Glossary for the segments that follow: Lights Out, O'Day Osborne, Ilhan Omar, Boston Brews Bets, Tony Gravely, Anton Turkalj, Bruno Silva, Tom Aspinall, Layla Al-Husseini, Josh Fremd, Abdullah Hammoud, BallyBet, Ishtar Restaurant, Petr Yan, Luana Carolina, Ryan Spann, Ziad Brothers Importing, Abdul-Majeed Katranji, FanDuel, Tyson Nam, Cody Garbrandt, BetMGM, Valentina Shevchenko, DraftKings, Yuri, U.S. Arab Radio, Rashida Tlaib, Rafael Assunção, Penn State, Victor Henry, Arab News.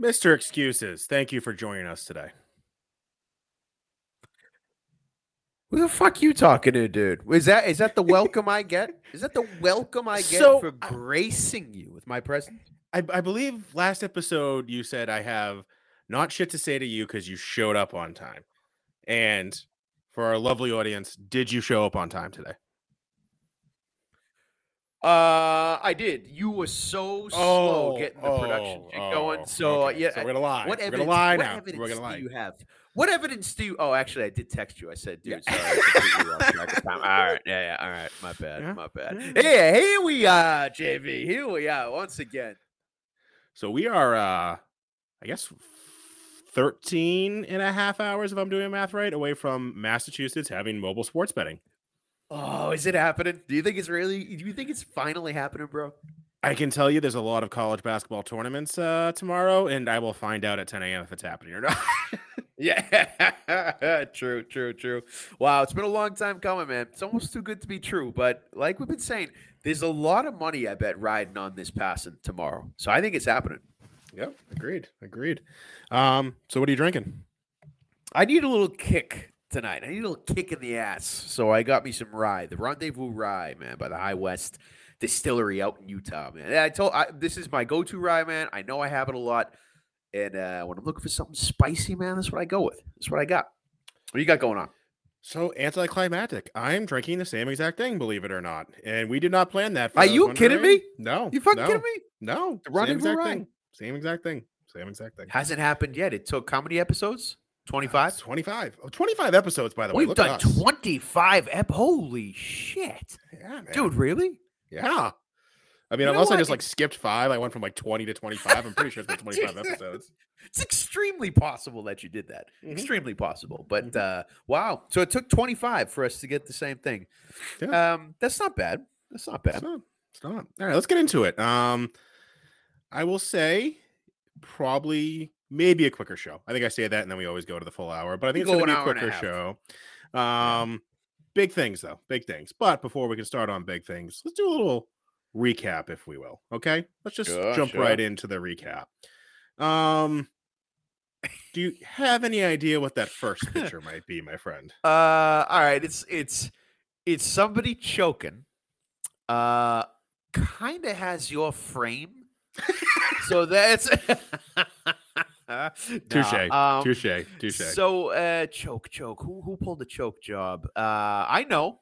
Mr. Excuses, thank you for joining us today. Who the fuck you talking to, dude? Is that the welcome I get? Is that the welcome I get for gracing you with my presence? I believe last episode you said I have not shit to say to you because you showed up on time. And for our lovely audience, did you show up on time today? I did. You were so slow getting the production going. So okay. Yeah, so we're gonna lie. What evidence, do you have? What evidence do you? Oh, actually, I did text you. I said, "Dude, sorry, all right, yeah, all right, my bad." Yeah, here we are, JV. Here we are once again. So we are, I guess, 13 and a half hours, if I'm doing math right, away from Massachusetts having mobile sports betting. Oh, is it happening? Do you think it's finally happening, bro? I can tell you there's a lot of college basketball tournaments tomorrow, and I will find out at 10 a.m. if it's happening or not. Yeah, true. Wow, it's been a long time coming, man. It's almost too good to be true, but like we've been saying, there's a lot of money, I bet, riding on this passing tomorrow. So I think it's happening. Yep, agreed. So what are you drinking? I need a little kick tonight. I need a little kick in the ass. So I got me some rye, the Rendezvous Rye, man, by the High West Distillery out in Utah, man. And this is my go-to rye, man. I know I have it a lot. And when I'm looking for something spicy, man, that's what I go with. That's what I got. What do you got going on? So anticlimactic. I'm drinking the same exact thing, believe it or not. And we did not plan that. Are you kidding me? No. You fucking kidding me? No. The Rendezvous Rye. Same exact thing. Hasn't happened yet. It took how many episodes? 25? 25. Oh, 25 episodes, by the way. We've done 25 episodes. Holy shit. Yeah, man. Dude, really? Yeah. I mean, unless I just skipped 5, I went from 20 to 25. I'm pretty sure it's been 25 episodes. It's extremely possible that you did that. Mm-hmm. Extremely possible. But wow. So it took 25 for us to get the same thing. Yeah. That's not bad. It's not. All right, let's get into it. I will say probably maybe a quicker show. I think I say that and then we always go to the full hour, but I think it's going to be a quicker show. Big things though, big things. But before we can start on big things, let's do a little recap, if we will. Okay, let's just jump right into the recap. Do you have any idea what that first picture might be, my friend? All right, it's somebody choking. Kind of has your frame. So that's touche. So choke. Who pulled the choke job? I know.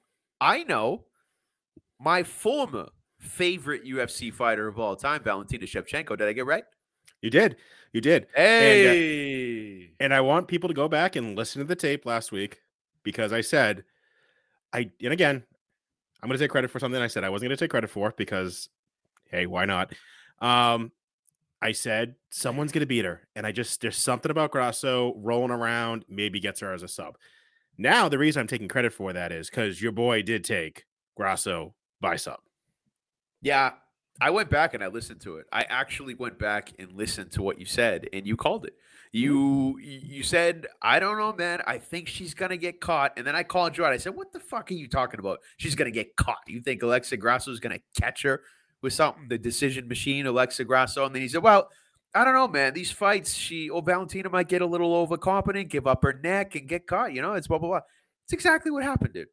My former favorite UFC fighter of all time, Valentina Shevchenko. Did I get right? You did. Hey. And I want people to go back and listen to the tape last week because I said, and again, I'm going to take credit for something I said I wasn't going to take credit for because, hey, why not? I said someone's gonna beat her, and there's something about Grasso rolling around, maybe gets her as a sub. Now the reason I'm taking credit for that is because your boy did take Grasso by sub. Yeah, I went back and I listened to it. I actually went back and listened to what you said, and you called it. You said, I don't know, man. I think she's going to get caught. And then I called you out. I said, what the fuck are you talking about? She's going to get caught. You think Alexa Grasso is going to catch her with something, the decision machine, Alexa Grasso? And then he said, well, I don't know, man. These fights, Valentina might get a little overcompetent, give up her neck, and get caught. You know, it's blah, blah, blah. It's exactly what happened, dude.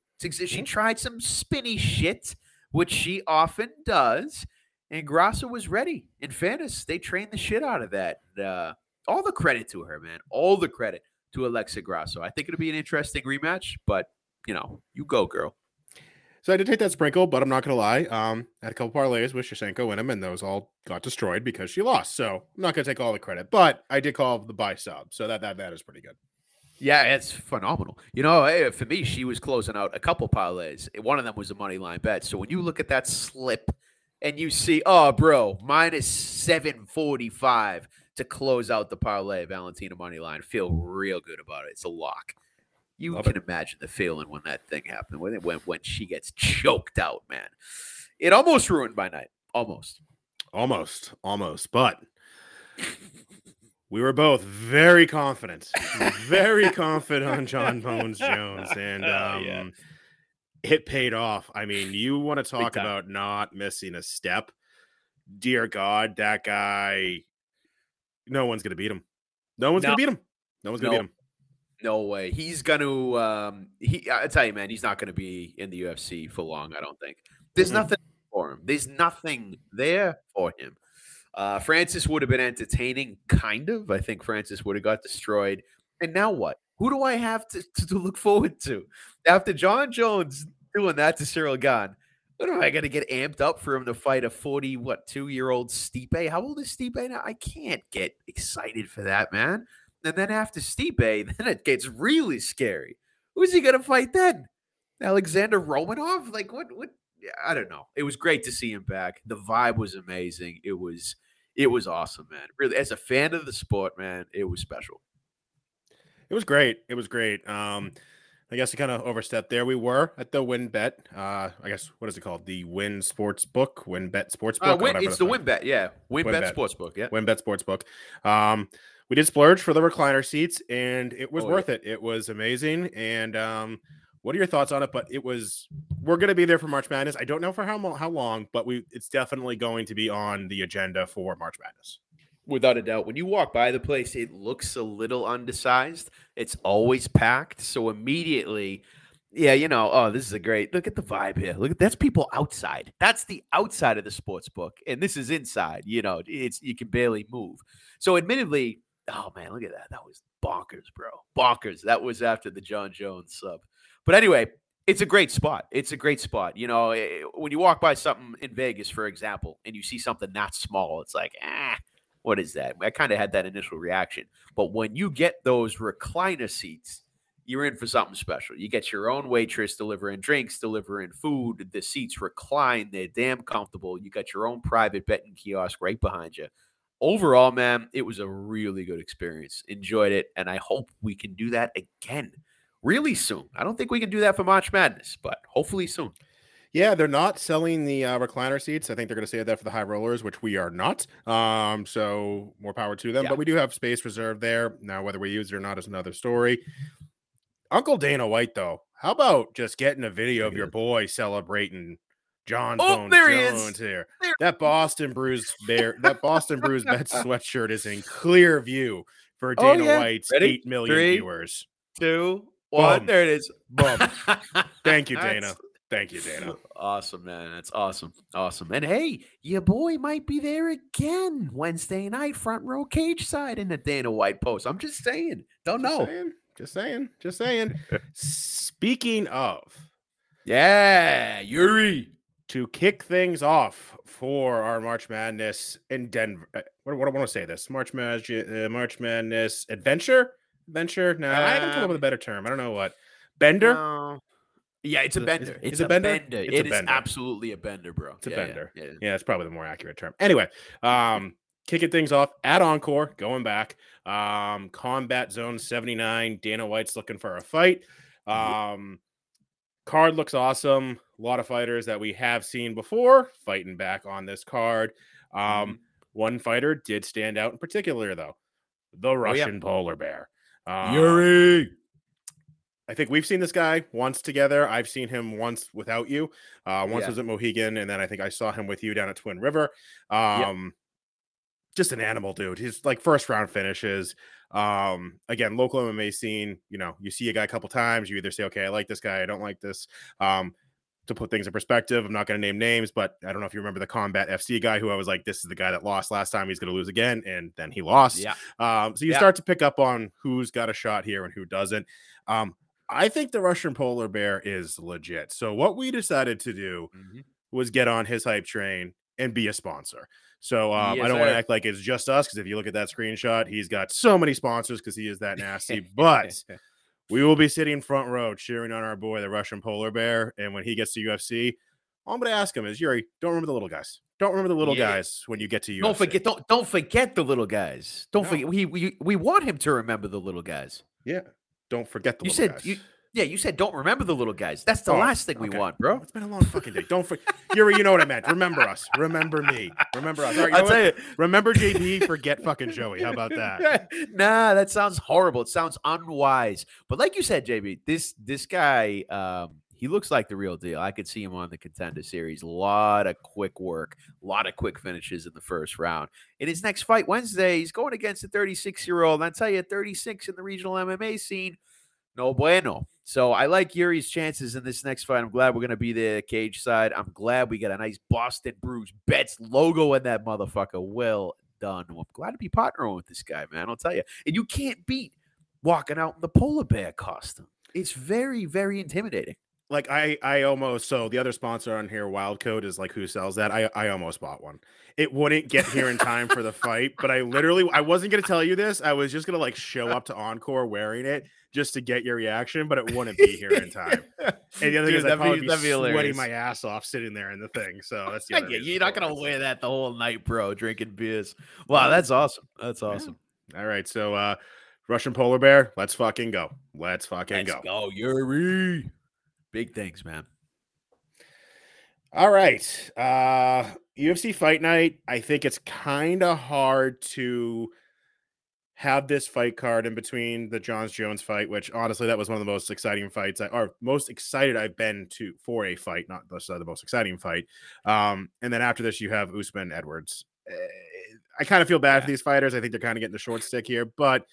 She tried some spinny shit, which she often does. And Grasso was ready. In fairness, they trained the shit out of that. All the credit to her, man. All the credit to Alexa Grasso. I think it'll be an interesting rematch, but, you go, girl. So I did take that sprinkle, but I'm not going to lie. I had a couple parlays with Shevchenko in them, and those all got destroyed because she lost. So I'm not going to take all the credit, but I did call the buy sub. So that is pretty good. Yeah, it's phenomenal. For me, she was closing out a couple parlays. One of them was a money line bet. So when you look at that slip and you see, oh, bro, minus 745 to close out the parlay, Valentina money line, feel real good about it. It's a lock. Imagine the feeling when that thing happened, when she gets choked out, man. It almost ruined my night. Almost. But we were both very confident. Very confident on Jon Bones Jones. And it paid off. I mean, you want to talk about not missing a step. Dear God, that guy No one's going to beat him. No one's going to beat him. No way. He's going to I tell you, man, he's not going to be in the UFC for long, I don't think. There's nothing for him. There's nothing there for him. Francis would have been entertaining, kind of. I think Francis would have got destroyed. And now what? Who do I have to look forward to? After Jon Jones doing that to Ciryl Gane, what am I going to get amped up for him to fight a 42-year-old Stipe? How old is Stipe now? I can't get excited for that, man. And then after Stipe, then it gets really scary. Who's he going to fight then? Alexander Romanov? Like, what? I don't know. It was great to see him back. The vibe was amazing. It was awesome, man. Really, as a fan of the sport, man, it was special. It was great. I guess we kind of overstepped there. We were at the Win Bet. I guess, what is it called? The Win Sportsbook? Win Bet Sportsbook? It's the Win Bet, yeah. Win Bet Sportsbook, yeah. Win Bet Sportsbook. We did splurge for the recliner seats, and it was worth it. It was amazing. And what are your thoughts on it? But we're going to be there for March Madness. I don't know for how long, but it's definitely going to be on the agenda for March Madness. Without a doubt. When you walk by the place, it looks a little undersized. It's always packed. So immediately, yeah, this is a great, look at the vibe here. Look, that's people outside. That's the outside of the sports book. And this is inside, you can barely move. So admittedly, oh man, look at that. That was bonkers, bro. Bonkers. That was after the Jon Jones sub. But anyway, it's a great spot. When you walk by something in Vegas, for example, and you see something not small, it's like, what is that? I kind of had that initial reaction. But when you get those recliner seats, you're in for something special. You get your own waitress delivering drinks, delivering food. The seats recline. They're damn comfortable. You got your own private betting kiosk right behind you. Overall, man, it was a really good experience. Enjoyed it. And I hope we can do that again really soon. I don't think we can do that for March Madness, but hopefully soon. Yeah, they're not selling the recliner seats. I think they're going to save that for the high rollers, which we are not. So more power to them. Yeah. But we do have space reserved there. Now, whether we use it or not is another story. Uncle Dana White, though, how about just getting a video of your boy celebrating Jon Bones Jones here? That Boston Brews Bear, that Boston Brews Bets sweatshirt is in clear view for Dana White's 8 million viewers. 3, 2, 1. Boom. There it is. Boom. Thank you, Dana. Thank you, Dana. Awesome, man. That's awesome. Awesome. And hey, your boy might be there again Wednesday night, front row cage side in the Dana White post. I'm just saying. Just saying. Speaking of. Yeah, Yuri. To kick things off for our March Madness in Denver. What do I want to say this? March Madness adventure? No, I haven't come up with a better term. I don't know what. Bender? No. Yeah, it's a bender. It's a bender. It is absolutely a bender, bro. It's a bender. Yeah, it's probably the more accurate term. Anyway, kicking things off at Encore, going back. Combat Zone 79. Dana White's looking for a fight. Card looks awesome. A lot of fighters that we have seen before fighting back on this card. One fighter did stand out in particular, though. The Russian Polar Bear. Yuri! I think we've seen this guy once together. I've seen him once without you. Was at Mohegan, and then I think I saw him with you down at Twin River. Just an animal, dude. He's like first round finishes. Again, local MMA scene, you see a guy a couple times, you either say, okay, I like this guy, I don't like this. To put things in perspective, I'm not going to name names, but I don't know if you remember the Combat FC guy who I was like, this is the guy that lost last time. He's going to lose again. And then he lost. Yeah. So you start to pick up on who's got a shot here and who doesn't. I think the Russian Polar Bear is legit. So what we decided to do was get on his hype train and be a sponsor. So I don't want to act like it's just us, because if you look at that screenshot, he's got so many sponsors because he is that nasty. But we will be sitting front row cheering on our boy, the Russian Polar Bear. And when he gets to UFC, all I'm going to ask him is, Yuri, don't remember the little guys. Don't remember the little guys when you get to UFC. Don't forget the little guys. Don't forget. We want him to remember the little guys. Yeah. Don't forget the little guys. You said don't remember the little guys. That's the last thing we want, bro. It's been a long fucking day. Don't forget. Yuri, you know what I meant. Remember us. Remember me. Remember us. All right, I'll tell you. Remember JP, forget fucking Joey. How about that? Nah, that sounds horrible. It sounds unwise. But like you said, JB, this guy, he he looks like the real deal. I could see him on the Contender Series. A lot of quick work, a lot of quick finishes in the first round. In his next fight Wednesday, he's going against a 36-year-old. And I tell you, 36 in the regional MMA scene, no bueno. So I like Yuri's chances in this next fight. I'm glad we're going to be the cage side. I'm glad we got a nice Boston Brews Bets logo in that motherfucker. Well done. I'm glad to be partnering with this guy, man. I'll tell you. And you can't beat walking out in the polar bear costume. It's very, very intimidating. Like I almost, so the other sponsor on here, Wild Code, is like who sells that. I almost bought one. It wouldn't get here in time for the fight, but I wasn't going to tell you this. I was just going to like show up to Encore wearing it just to get your reaction, but it wouldn't be here in time. And the other thing is I'd probably be sweating my ass off sitting there in the thing. So that's the other thing. You're not going to wear that the whole night, bro, drinking beers. Wow, that's awesome. That's awesome. Yeah. All right. So Russian polar bear, let's fucking go. Let's go, Yuri. Big things, man. All right. UFC Fight Night. I think it's kind of hard to have this fight card in between the Jon Jones fight, which honestly, that was one of the most exciting fights most excited I've been to for a fight, not the most exciting fight. And then after this, you have Usman Edwards. I kind of feel bad for these fighters. I think they're kind of getting the short stick here, but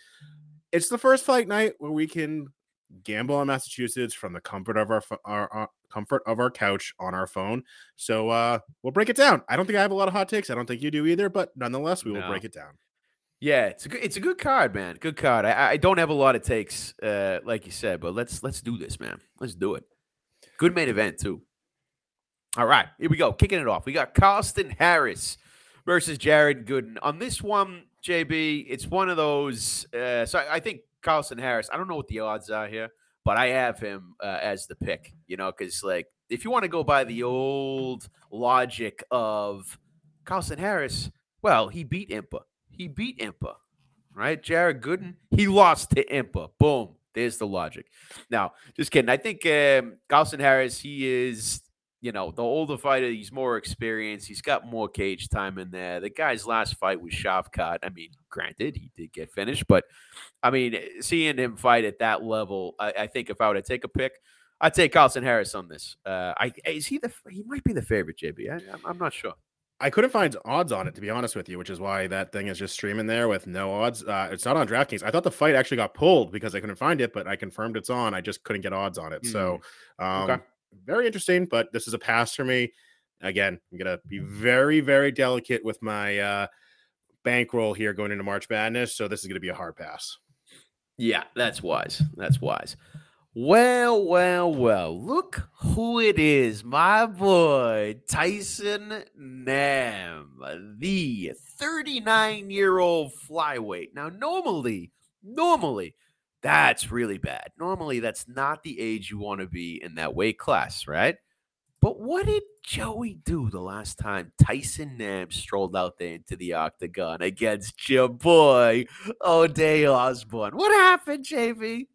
it's the first fight night where we can gamble on Massachusetts from the comfort of our couch on our phone. So we'll break it down. I don't think I have a lot of hot takes. I don't think you do either, but nonetheless, we will break it down. Yeah, it's a good card, man. Good card. I don't have a lot of takes, like you said, but let's do this, man. Let's do it. Good main event too. All right, here we go. Kicking it off. We got Carlston Harris versus Jared Gooden. On this one, JB, it's one of those. So I think Carlston Harris, I don't know what the odds are here, but I have him as the pick, you know, because, like, if you want to go by the old logic of Carlston Harris, well, he beat Impa. Right? Jared Gooden, he lost to Impa. Boom. There's the logic. Now, just kidding. I think Carlston Harris, he is, you know, the older fighter. He's more experienced. He's got more cage time in there. The guy's last fight was Shavkat. I mean, granted, he did get finished, but I mean, seeing him fight at that level, I think if I were to take a pick, I'd take Carlston Harris on this. He might be the favorite, JB. I'm not sure. I couldn't find odds on it, to be honest with you, which is why that thing is just streaming there with no odds. It's not on DraftKings. I thought the fight actually got pulled because I couldn't find it, but I confirmed it's on. I just couldn't get odds on it. So, okay. Very interesting, but this is a pass for me. Again, I'm going to be very, very delicate with my bankroll here going into March Madness, so this is going to be a hard pass. Yeah, that's wise. Well, look who it is, my boy, Tyson Nam, the 39-year-old flyweight. Now, normally, that's really bad. Normally, that's not the age you want to be in that weight class, right? But what did Joey do the last time Tyson Nam strolled out there into the octagon against your boy, O'Day Osborne? What happened, JV?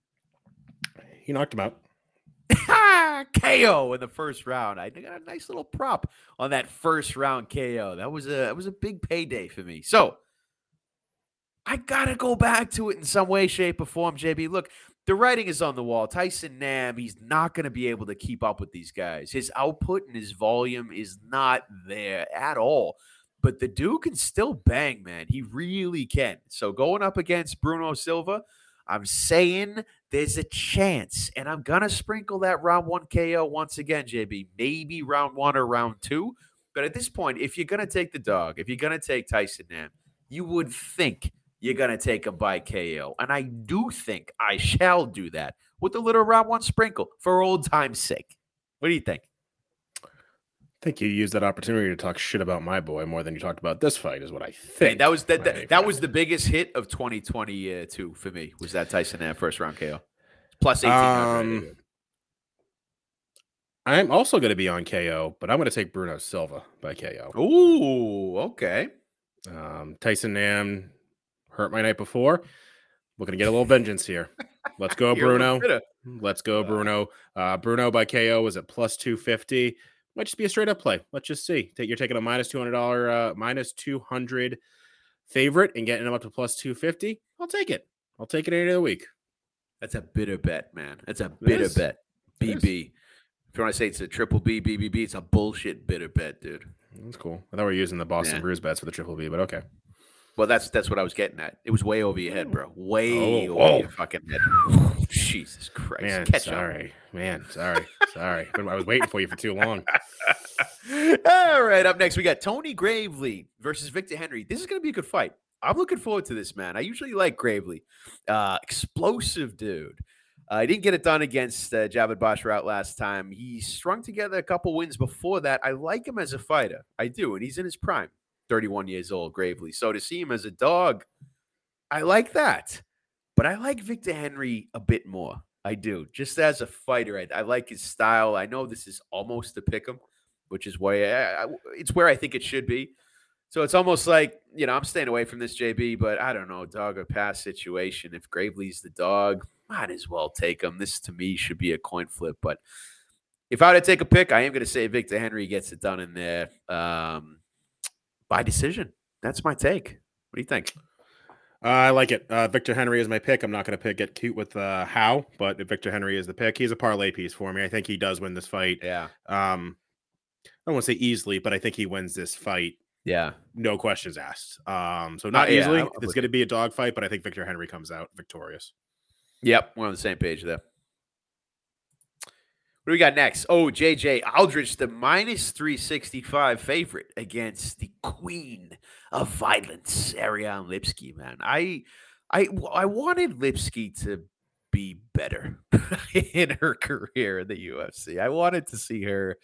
He knocked him out. KO in the first round. I got a nice little prop on that first round KO. That was a big payday for me. So I got to go back to it in some way, shape, or form, JB. Look, the writing is on the wall. Tyson Nam, he's not going to be able to keep up with these guys. His output and his volume is not there at all. But the dude can still bang, man. He really can. So going up against Bruno Silva, I'm saying there's a chance. And I'm going to sprinkle that round one KO once again, JB. Maybe round one or round two. But at this point, if you're going to take the dog, if you're going to take Tyson Nam, you would think you're going to take him by KO. And I do think I shall do that with a little round one sprinkle for old time's sake. What do you think? I think you used that opportunity to talk shit about my boy more than you talked about this fight is what I think. Hey, that was the biggest hit of 2022 for me was that Tyson Nam first round KO. Plus 1800. I'm also going to be on KO, but I'm going to take Bruno Silva by KO. Ooh, okay. Tyson Nam hurt my night before. We're going to get a little vengeance here. Let's go, Bruno. Let's go, Bruno. Bruno by KO is at plus 250. Might just be a straight up play. Let's just see. You're taking a minus 200 favorite and getting them up to plus 250. I'll take it. I'll take it any day of the week. That's a bitter bet, man. That's a bitter bet. BB. If you want to say it's a triple B, BBB, it's a bullshit bitter bet, dude. That's cool. I thought we were using the Boston Brews Bets for the triple B, but okay. Well, that's what I was getting at. It was way over your head, bro. Way over your fucking head. Jesus Christ. Man, sorry. I was waiting for you for too long. All right, up next, we got Tony Gravely versus Victor Henry. This is going to be a good fight. I'm looking forward to this, man. I usually like Gravely. Explosive dude. He didn't get it done against Javad Basharat last time. He strung together a couple wins before that. I like him as a fighter. I do, and he's in his prime. 31 years old, Gravely. So to see him as a dog, I like that. But I like Victor Henry a bit more. I do. Just as a fighter, I like his style. I know this is almost a pick'em, which is where it's where I think it should be. So it's almost like, you know, I'm staying away from this, JB, but I don't know, dog or pass situation. If Gravely's the dog, might as well take him. This, to me, should be a coin flip. But if I were to take a pick, I am going to say Victor Henry gets it done in there. By decision. That's my take. What do you think? I like it. Victor Henry is my pick. I'm not going to get cute with how, but Victor Henry is the pick. He's a parlay piece for me. I think he does win this fight. Yeah. I don't want to say easily, but I think he wins this fight. Yeah. No questions asked. So not easily. It's going to be a dog fight, but I think Victor Henry comes out victorious. Yep. We're on the same page there. What do we got next? Oh, JJ Aldrich, the minus 365 favorite against the queen of violence, Ariane Lipski, man. I wanted Lipski to be better in her career in the UFC. I wanted to see her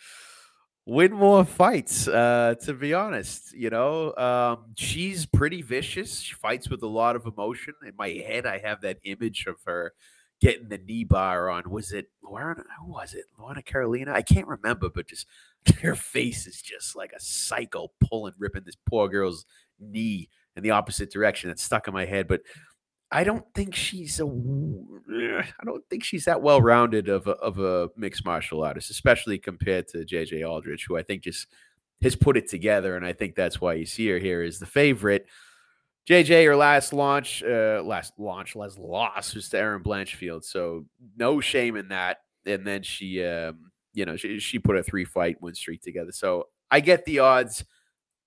win more fights, to be honest. You know, she's pretty vicious. She fights with a lot of emotion. In my head, I have that image of her getting the knee bar on. Who was it? Luana Carolina? I can't remember, but just her face is just like a psycho ripping this poor girl's knee in the opposite direction. It's stuck in my head, but I don't think she's that well-rounded of a mixed martial artist, especially compared to JJ Aldrich, who I think just has put it together. And I think that's why you see her here as the favorite. JJ, her last loss was to Erin Blanchfield, so no shame in that. And then she put a 3-fight win streak together. So I get the odds,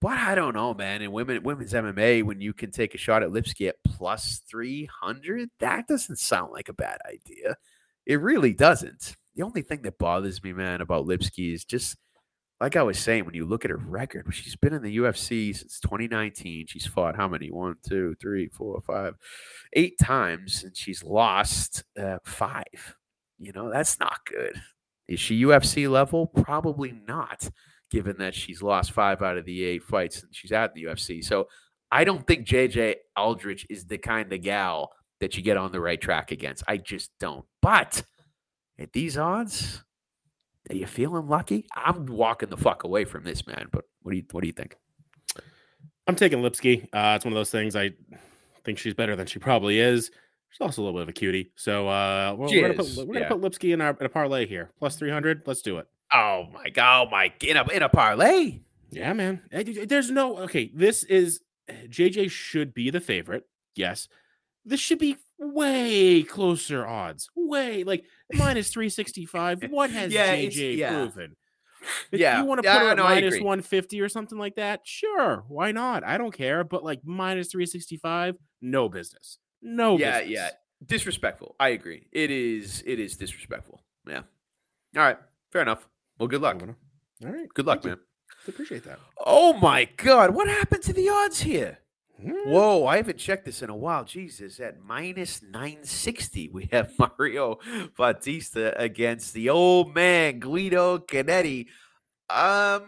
but I don't know, man. In women's MMA, when you can take a shot at Lipski at plus 300, that doesn't sound like a bad idea. It really doesn't. The only thing that bothers me, man, about Lipski is just, like I was saying, when you look at her record, she's been in the UFC since 2019. She's fought how many? 8 times, and she's lost 5. You know, that's not good. Is she UFC level? Probably not, given that she's lost 5 out of the 8 fights and she's out in the UFC. So I don't think JJ Aldrich is the kind of gal that you get on the right track against. I just don't. But at these odds, are you feeling lucky? I'm walking the fuck away from this, man. But what do you think? I'm taking Lipski. It's one of those things. I think she's better than she probably is. She's also a little bit of a cutie. So we're gonna put Lipski in a parlay here. Plus 300. Let's do it. Oh my god! In a parlay? Yeah, man. There's no okay. This is JJ should be the favorite. Yes. This should be way closer odds. Way like minus 365. What has JJ proven? If you want to put her at minus 150 or something like that, sure, why not? I don't care. But like minus 365, no business. No business. Yeah. Disrespectful. I agree. It is disrespectful. Yeah. All right. Fair enough. Well, good luck. All right. Good luck, man. I appreciate that. Oh my god. What happened to the odds here? Whoa, I haven't checked this in a while. Jesus, at minus 960, we have Mario Bautista against the old man, Guido Cannetti. I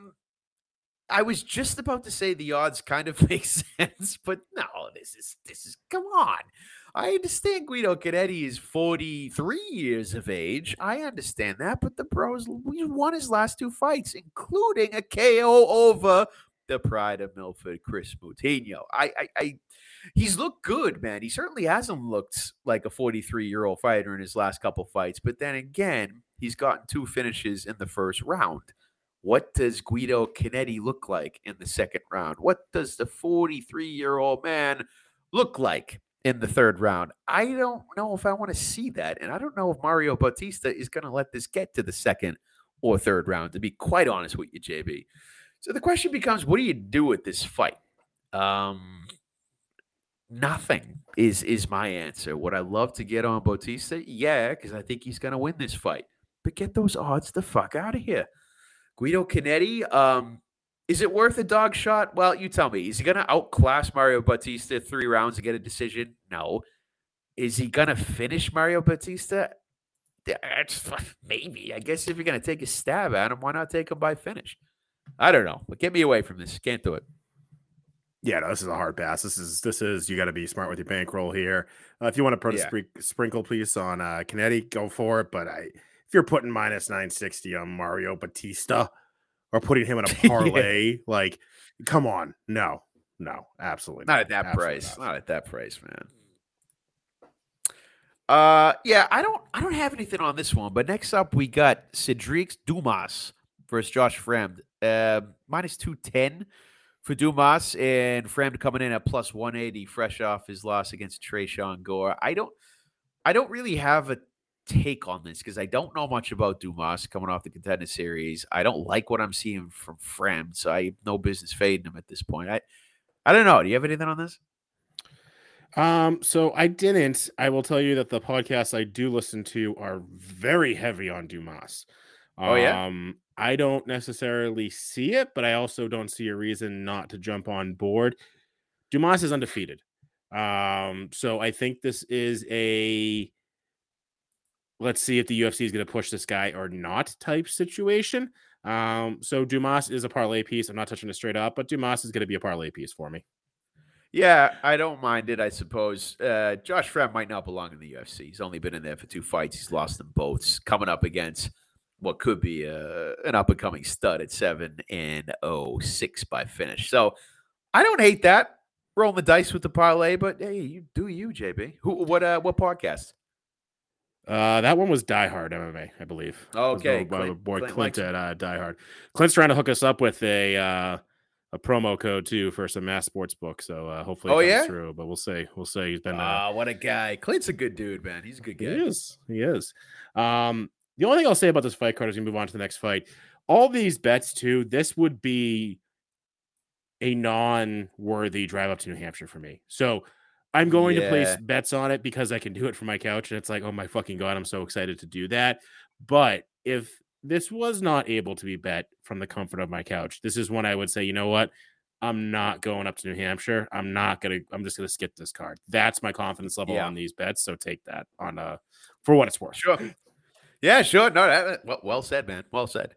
was just about to say the odds kind of make sense, but no, this is come on. I understand Guido Cannetti is 43 years of age. I understand that, but the bro's won his last 2 fights, including a KO over the pride of Milford, Chris Moutinho. He's looked good, man. He certainly hasn't looked like a 43-year-old fighter in his last couple fights. But then again, he's gotten 2 finishes in the first round. What does Guido Cannetti look like in the second round? What does the 43-year-old man look like in the third round? I don't know if I want to see that. And I don't know if Mario Bautista is going to let this get to the second or third round, to be quite honest with you, JB. So the question becomes, what do you do with this fight? Nothing is my answer. Would I love to get on Bautista? Yeah, because I think he's going to win this fight. But get those odds the fuck out of here. Guido Cannetti, is it worth a dog shot? Well, you tell me. Is he going to outclass Mario Bautista 3 rounds to get a decision? No. Is he going to finish Mario Bautista? Maybe. I guess if you're going to take a stab at him, why not take him by finish? I don't know. But get me away from this. Can't do it. Yeah, no, this is a hard pass. This is you got to be smart with your bankroll here. If you want to put a sprinkle piece on Cannetti, go for it. But if you're putting minus 960 on Mario Bautista or putting him in a parlay, like, come on, no, absolutely not at that price. Not at that price, man. I don't have anything on this one. But next up, we got Cedric Dumas versus Josh Fremd, minus 210. For Dumas, and Fremd coming in at plus 180, fresh off his loss against Trayshawn Gore. I don't really have a take on this because I don't know much about Dumas coming off the Contender Series. I don't like what I'm seeing from Fremd, so I have no business fading him at this point. I don't know. Do you have anything on this? So I didn't. I will tell you that the podcasts I do listen to are very heavy on Dumas. Oh, yeah? I don't necessarily see it, but I also don't see a reason not to jump on board. Dumas is undefeated. So I think this is a let's see if the UFC is going to push this guy or not type situation. So Dumas is a parlay piece. I'm not touching it straight up, but Dumas is going to be a parlay piece for me. Yeah, I don't mind it, I suppose. Josh Fremd might not belong in the UFC. He's only been in there for 2 fights. He's lost them both. Coming up against what could be an up-and-coming stud at 7-0-6 by finish. So I don't hate that. Rolling the dice with the parlay, but hey, you do you, JB. What podcast? That one was Die Hard MMA, I believe. Okay. Clint at Die Hard. Clint's trying to hook us up with a promo code, too, for some mass sports book. So hopefully it comes through, but we'll see. We'll see. He's been what a guy. Clint's a good dude, man. He's a good guy. He is. The only thing I'll say about this fight card as we move on to the next fight, all these bets too, this would be a non-worthy drive up to New Hampshire for me. So I'm going to place bets on it because I can do it from my couch. And it's like, oh my fucking God, I'm so excited to do that. But if this was not able to be bet from the comfort of my couch, this is one I would say, you know what? I'm not going up to New Hampshire. I'm just going to skip this card. That's my confidence level on these bets. So take that on for what it's worth. Sure. Yeah, sure. No, well said, man. Well said.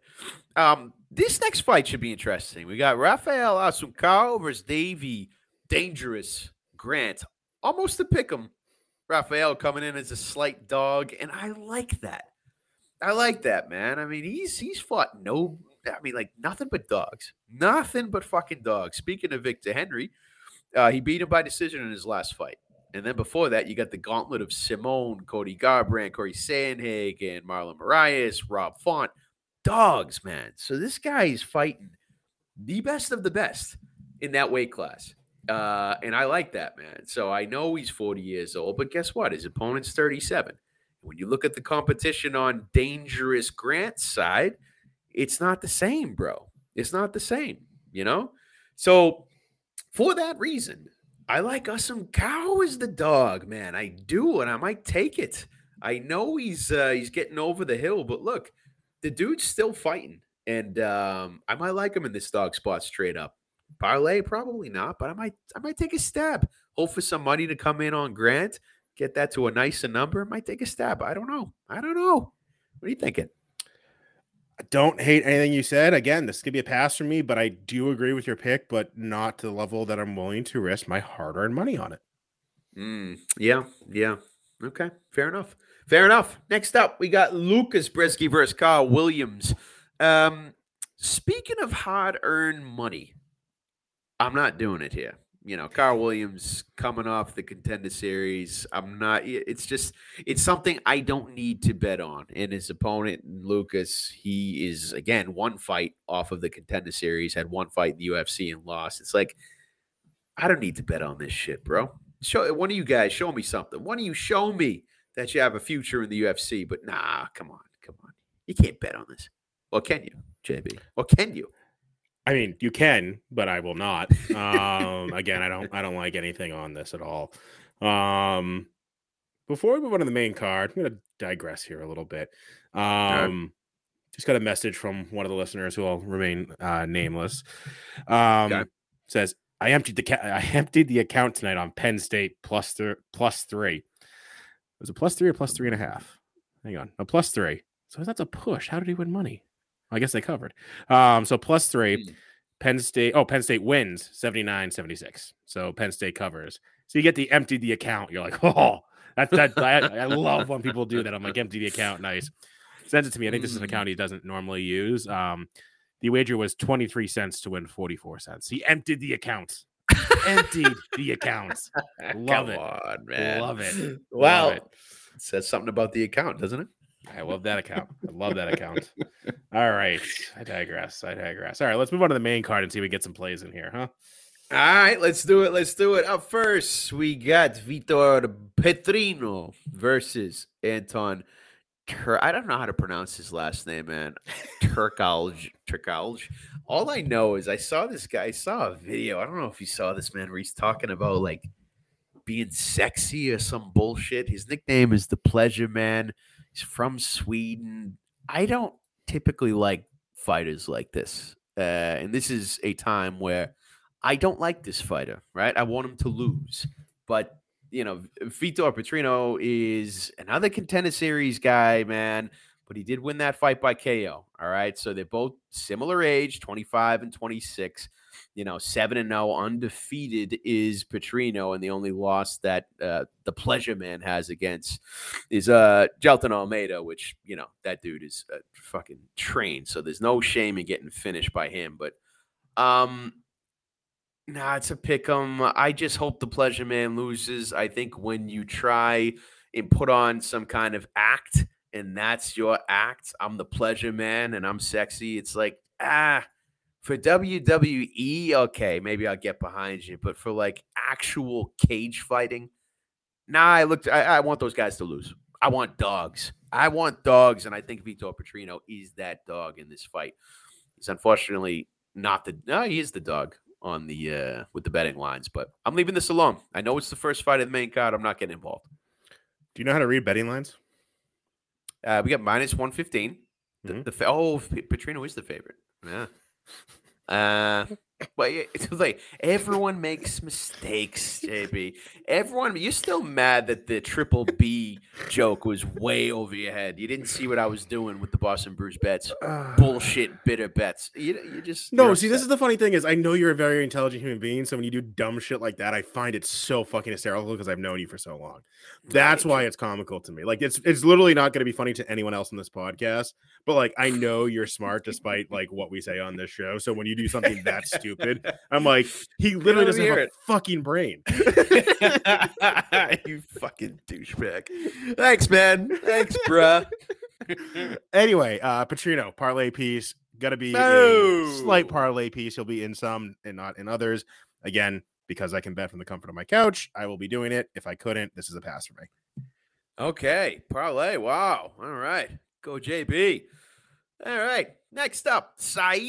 This next fight should be interesting. We got Rafael Assunção versus Davey Dangerous Grant. Almost to pick him. Rafael coming in as a slight dog, and I like that. I like that, man. I mean, he's fought nothing but dogs. Nothing but fucking dogs. Speaking of Victor Henry, he beat him by decision in his last fight. And then before that, you got the gauntlet of Simone, Cody Garbrandt, Corey Sandhagen, and Marlon Moraes, Rob Font. Dogs, man. So this guy is fighting the best of the best in that weight class. And I like that, man. So I know he's 40 years old, but guess what? His opponent's 37. When you look at the competition on Dangerous Grant's side, it's not the same, bro. It's not the same, you know? So for that reason, I like Assunção as the dog, man. I do, and I might take it. I know he's getting over the hill, but look, the dude's still fighting, and I might like him in this dog spot straight up. Parlay, probably not, but I might take a stab. Hope for some money to come in on Grant, get that to a nicer number. Might take a stab. I don't know. What are you thinking? I don't hate anything you said. Again, this could be a pass for me, but I do agree with your pick, but not to the level that I'm willing to risk my hard-earned money on it. Yeah. Okay, fair enough. Next up, we got Lucas Bredsky versus Carl Williams. Speaking of hard-earned money, I'm not doing it here. You know, Carl Williams coming off the Contender Series. It's something I don't need to bet on. And his opponent, Lucas, he is, again, 1 fight off of the Contender Series, had 1 fight in the UFC and lost. It's like, I don't need to bet on this shit, bro. One of you guys show me something. One of you show me that you have a future in the UFC. But nah, come on. You can't bet on this. Or can you, JB? Or can you? I mean, you can, but I will not. Again, I don't like anything on this at all. Before we move on to the main card, I'm going to digress here a little bit. Just got a message from one of the listeners who will remain nameless. Okay. Says, I emptied the account tonight on Penn State plus three. Was it plus three or plus 3.5? Hang on. No, plus 3. So that's a push. How did he win money? I guess they covered. So plus 3, Penn State. Oh, Penn State wins 79-76. So Penn State covers. So you get the empty the account. You're like, oh, that I love when people do that. I'm like, empty the account. Nice. Sends it to me. I think this is an account he doesn't normally use. The wager was 23 cents to win 44 cents. He emptied the account. Emptied the account. Love it. Come on, man. Love it. Wow. Love it. It says something about the account, doesn't it? I love that account. I love that account. All right. I digress. All right. Let's move on to the main card and see if we get some plays in here, huh? All right. Let's do it. Up first, we got Vitor Petrino versus Anton I don't know how to pronounce his last name, man. Turkalj. All I know is I saw a video. I don't know if you saw this, man, where he's talking about, like, being sexy or some bullshit. His nickname is The Pleasure Man. He's from Sweden. I don't typically like fighters like this. And this is a time where I don't like this fighter, right? I want him to lose. But, you know, Vitor Petrino is another Contender Series guy, man. But he did win that fight by KO, all right? So they're both similar age, 25 and 26. You know, 7-0 undefeated is Petrino, and the only loss that the Pleasure Man has against is Jelton Almeida, which, you know, that dude is a fucking train. So there's no shame in getting finished by him. But, it's a pick 'em. I just hope the Pleasure Man loses. I think when you try and put on some kind of act, and that's your act, I'm the Pleasure Man and I'm sexy, it's like, for WWE, okay, maybe I'll get behind you. But for, like, actual cage fighting, I want those guys to lose. I want dogs, and I think Vitor Petrino is that dog in this fight. He's unfortunately not the – no, he is the dog on the with the betting lines. But I'm leaving this alone. I know it's the first fight of the main card. I'm not getting involved. Do you know how to read betting lines? We got minus 115. Mm-hmm. Petrino is the favorite. Yeah. But it's like everyone makes mistakes, JB. Everyone, you're still mad that the triple B joke was way over your head. You didn't see what I was doing with the Boston Brews Bets, bullshit bitter bets. You just no. See, upset. This is the funny thing is I know you're a very intelligent human being, so when you do dumb shit like that, I find it so fucking hysterical because I've known you for so long. That's right. Why it's comical to me. Like it's literally not going to be funny to anyone else in this podcast. But like I know you're smart despite like what we say on this show. So when you do something that stupid, I'm like, he literally doesn't have a fucking brain. You fucking douchebag. Thanks, man. Thanks, bruh. Anyway, Petrino, parlay piece. Gotta be a slight parlay piece. He'll be in some and not in others. Again, because I can bet from the comfort of my couch, I will be doing it. If I couldn't, this is a pass for me. Okay. Parlay. Wow. All right. Go JB. All right. Next up, Said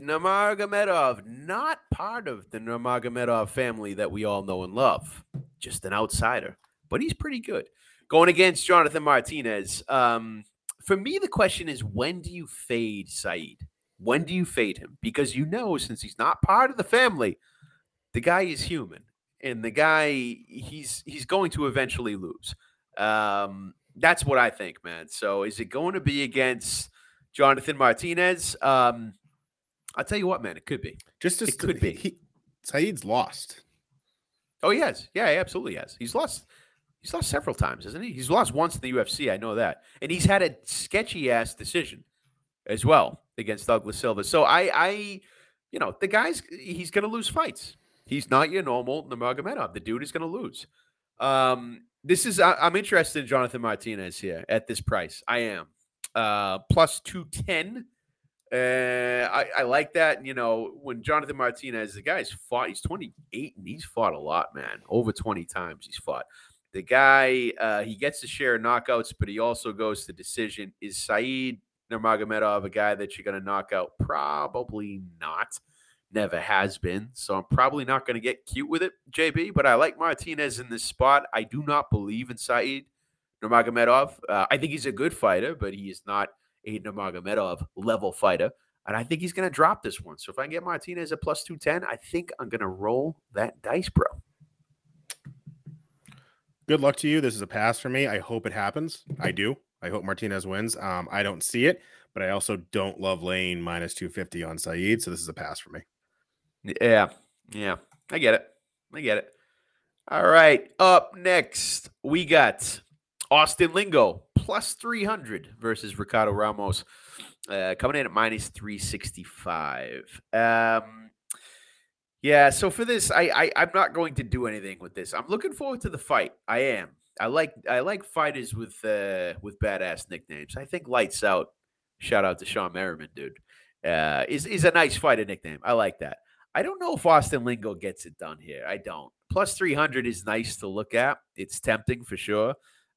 Nurmagomedov, not part of the Nurmagomedov family that we all know and love, just an outsider, but he's pretty good. Going against Jonathan Martinez. For me, the question is, when do you fade Said? When do you fade him? Because you know, since he's not part of the family, the guy is human, and the guy he's going to eventually lose. That's what I think, man. So, is it going to be against Jonathan Martinez? I'll tell you what, man, it could be. It could be. Said's lost. Oh, he has. Yeah, he absolutely has. He's lost several times, hasn't he? He's lost once in the UFC. I know that. And he's had a sketchy-ass decision as well against Douglas Silva. So, I the guy's – he's going to lose fights. He's not your normal Nurmagomedov. The dude is going to lose. This is – I'm interested in Jonathan Martinez here at this price. I am. Plus 210. I like that. You know, when Jonathan Martinez, the guy's fought, he's 28 and he's fought a lot, man. Over 20 times he's fought. The guy, he gets to share knockouts, but he also goes to decision. Is Said Nurmagomedov, a guy that you're going to knock out? Probably not. Never has been. So I'm probably not going to get cute with it, JB, but I like Martinez in this spot. I do not believe in Said Nurmagomedov. I think he's a good fighter, but he is not a Nurmagomedov level fighter. And I think he's going to drop this one. So if I can get Martinez at plus 210, I think I'm going to roll that dice, bro. Good luck to you. This is a pass for me. I hope it happens. I do. I hope Martinez wins. I don't see it, but I also don't love laying minus 250 on Said. So this is a pass for me. Yeah, I get it. All right, up next, we got Austin Lingo, plus 300 versus Ricardo Ramos, coming in at minus 365. So for this, I'm not going to do anything with this. I'm looking forward to the fight. I am. I like fighters with badass nicknames. I think Lights Out, shout out to Sean Merriman, dude, is a nice fighter nickname. I like that. I don't know if Austin Lingo gets it done here. I don't. Plus 300 is nice to look at. It's tempting for sure.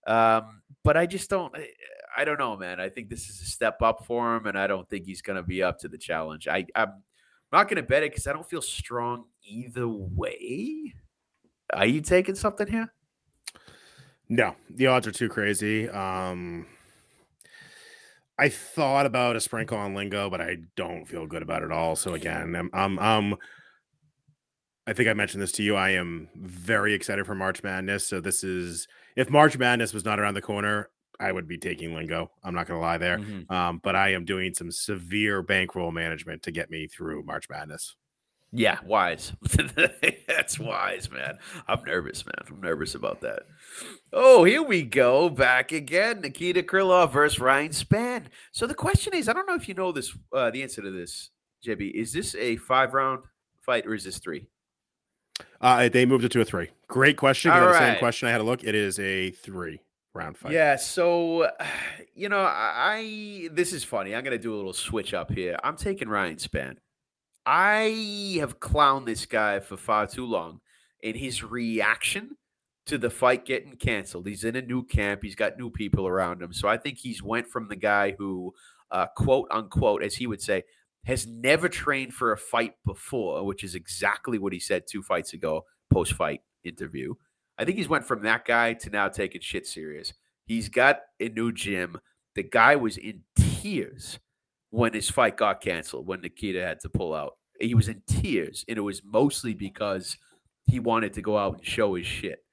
But I just don't – I don't know, man. I think this is a step up for him, and I don't think he's going to be up to the challenge. I'm not going to bet it because I don't feel strong either way. Are you taking something here? No. The odds are too crazy. I thought about a sprinkle on Lingo, but I don't feel good about it all. So again, I think I mentioned this to you. I am very excited for March Madness. So this is, if March Madness was not around the corner, I would be taking Lingo. I'm not going to lie there. Mm-hmm. But I am doing some severe bankroll management to get me through March Madness. Yeah. Wise. That's wise, man. I'm nervous about that. Oh, here we go. Back again. Nikita Krylov versus Ryan Spann. So the question is, I don't know if you know this, the answer to this, JB. Is this a 5-round fight or is this 3? They moved it to a 3. Great question. All right. The same question. I had a look. It is a 3-round fight. Yeah. So, this is funny. I'm going to do a little switch up here. I'm taking Ryan Spann. I have clowned this guy for far too long, and his reaction to the fight getting canceled. He's in a new camp. He's got new people around him. So I think he's went from the guy who, quote unquote, as he would say, has never trained for a fight before, which is exactly what he said 2 fights ago, post-fight interview. I think he's went from that guy to now taking shit serious. He's got a new gym. The guy was in tears when his fight got canceled, when Nikita had to pull out. He was in tears, and it was mostly because he wanted to go out and show his shit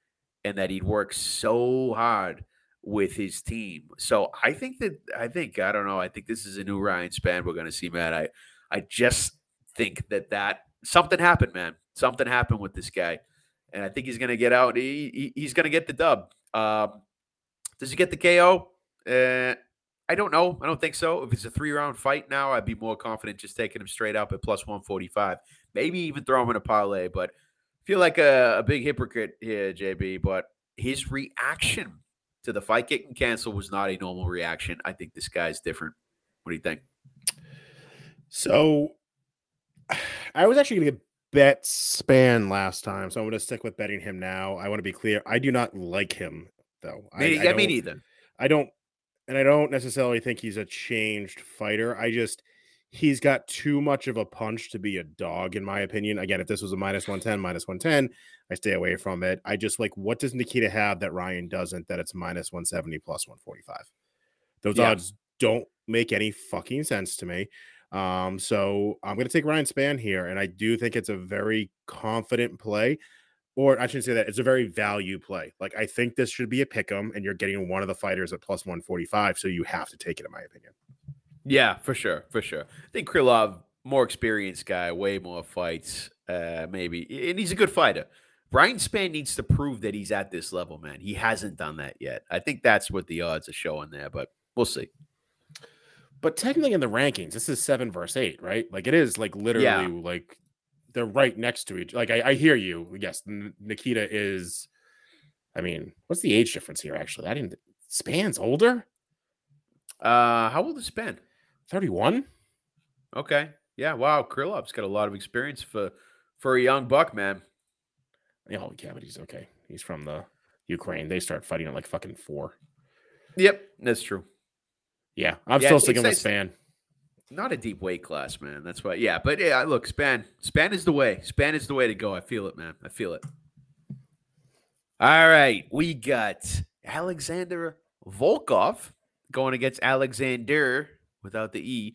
and that he'd worked so hard with his team. So I think this is a new Ryan Spann we're going to see, man. I just think that something happened, man. Something happened with this guy, and I think he's going to get out. He's going to get the dub. Does he get the KO? I don't know. I don't think so. If it's a 3-round fight now, I'd be more confident just taking him straight up at plus 145. Maybe even throw him in a parlay, but I feel like a big hypocrite here, JB. But his reaction to the fight getting canceled was not a normal reaction. I think this guy's different. What do you think? So I was actually going to bet Spann last time, so I'm going to stick with betting him now. I want to be clear. I do not like him, though. Me neither. I don't necessarily think he's a changed fighter. He's got too much of a punch to be a dog, in my opinion. Again, if this was a minus 110, I stay away from it. I just like, what does Nikita have that Ryan doesn't, that it's minus 170 plus 145? Those odds don't make any fucking sense to me. So I'm going to take Ryan Spann here, and I do think it's a very confident play. Or I shouldn't say that. It's a very value play. Like, I think this should be a pick'em, and you're getting one of the fighters at plus 145, so you have to take it, in my opinion. Yeah, for sure. I think Krylov, more experienced guy, way more fights, maybe. And he's a good fighter. Ryan Spann needs to prove that he's at this level, man. He hasn't done that yet. I think that's what the odds are showing there, but we'll see. But technically in the rankings, this is 7 versus 8, right? Like, it is, like, literally, like... They're right next to each. Like, I hear you. Yes, Nikita is. I mean, what's the age difference here? Actually, I didn't. Spann's older. How old is Spann? 31. Okay. Yeah. Wow. Krylov's got a lot of experience for a young buck, man. Oh yeah, but he's okay. He's from the Ukraine. They start fighting at like fucking 4. Yep, that's true. Yeah, I'm still sticking with Spann. Not a deep weight class, man. That's why. Yeah, but yeah, look, Spann is the way. Spann is the way to go. I feel it, man. I feel it. All right, we got Alexander Volkov going against Alexander without the E.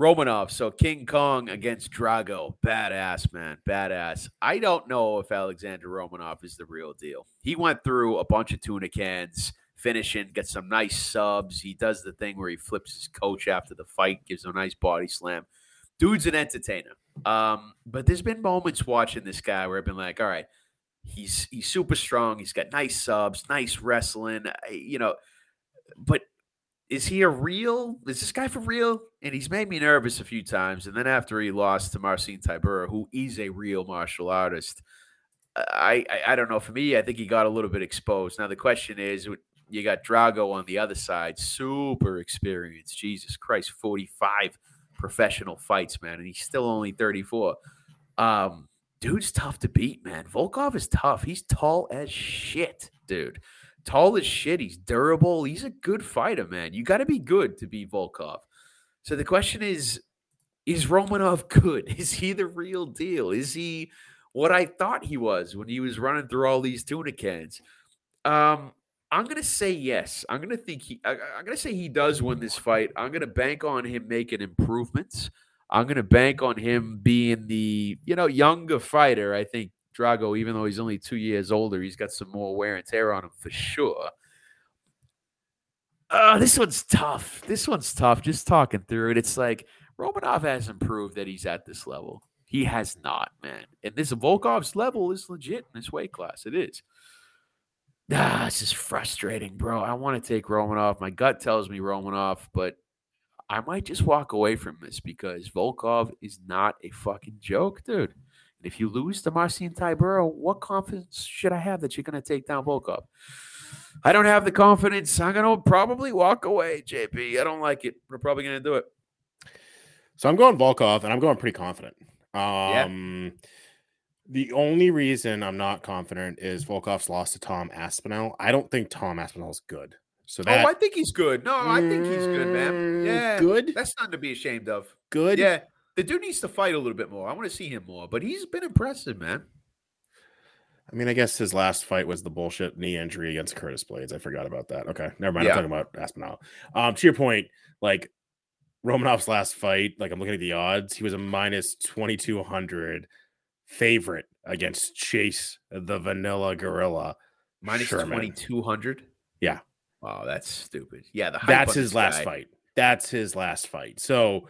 Romanov, so King Kong against Drago. Badass, man. Badass. I don't know if Alexander Romanov is the real deal. He went through a bunch of tuna cans, finishing, gets some nice subs. He does the thing where he flips his coach after the fight, gives him a nice body slam. Dude's an entertainer. But there's been moments watching this guy where I've been like, all right, he's super strong. He's got nice subs, nice wrestling, but is he a real? Is this guy for real? And he's made me nervous a few times. And then after he lost to Marcin Tybura, who is a real martial artist, I don't know. For me, I think he got a little bit exposed. Now, the question is, you got Drago on the other side, super experienced. Jesus Christ, 45 professional fights, man. And he's still only 34. Dude's tough to beat, man. Volkov is tough. He's tall as shit, dude. Tall as shit. He's durable. He's a good fighter, man. You got to be good to beat Volkov. So the question is Romanov good? Is he the real deal? Is he what I thought he was when he was running through all these tuna cans? I'm going to say yes. I'm going to say he does win this fight. I'm going to bank on him making improvements. I'm going to bank on him being the, younger fighter. I think Drago, even though he's only 2 years older, he's got some more wear and tear on him for sure. This one's tough. Just talking through it, it's like Romanov hasn't proved that he's at this level. He has not, man. And this Volkov's level is legit in this weight class. It is. This is frustrating, bro. I want to take Romanov. My gut tells me Romanov, but I might just walk away from this because Volkov is not a fucking joke, dude. If you lose to Marcin Tybura, what confidence should I have that you're going to take down Volkov? I don't have the confidence. I'm going to probably walk away, JP. I don't like it. We're probably going to do it. So I'm going Volkov, and I'm going pretty confident. The only reason I'm not confident is Volkov's loss to Tom Aspinall. I don't think Tom Aspinall is good. So I think he's good. No, I think he's good, man. Yeah, good. That's nothing to be ashamed of. Good. Yeah. The dude needs to fight a little bit more. I want to see him more, but he's been impressive, man. I mean, I guess his last fight was the bullshit knee injury against Curtis Blades. I forgot about that. Okay, never mind. Yeah. I'm talking about Aspinall. To your point, like Romanov's last fight, like I'm looking at the odds, he was a minus 2,200 favorite against Chase the Vanilla Gorilla. Minus 2,200? Yeah. Wow, that's stupid. Yeah, that's his last fight. So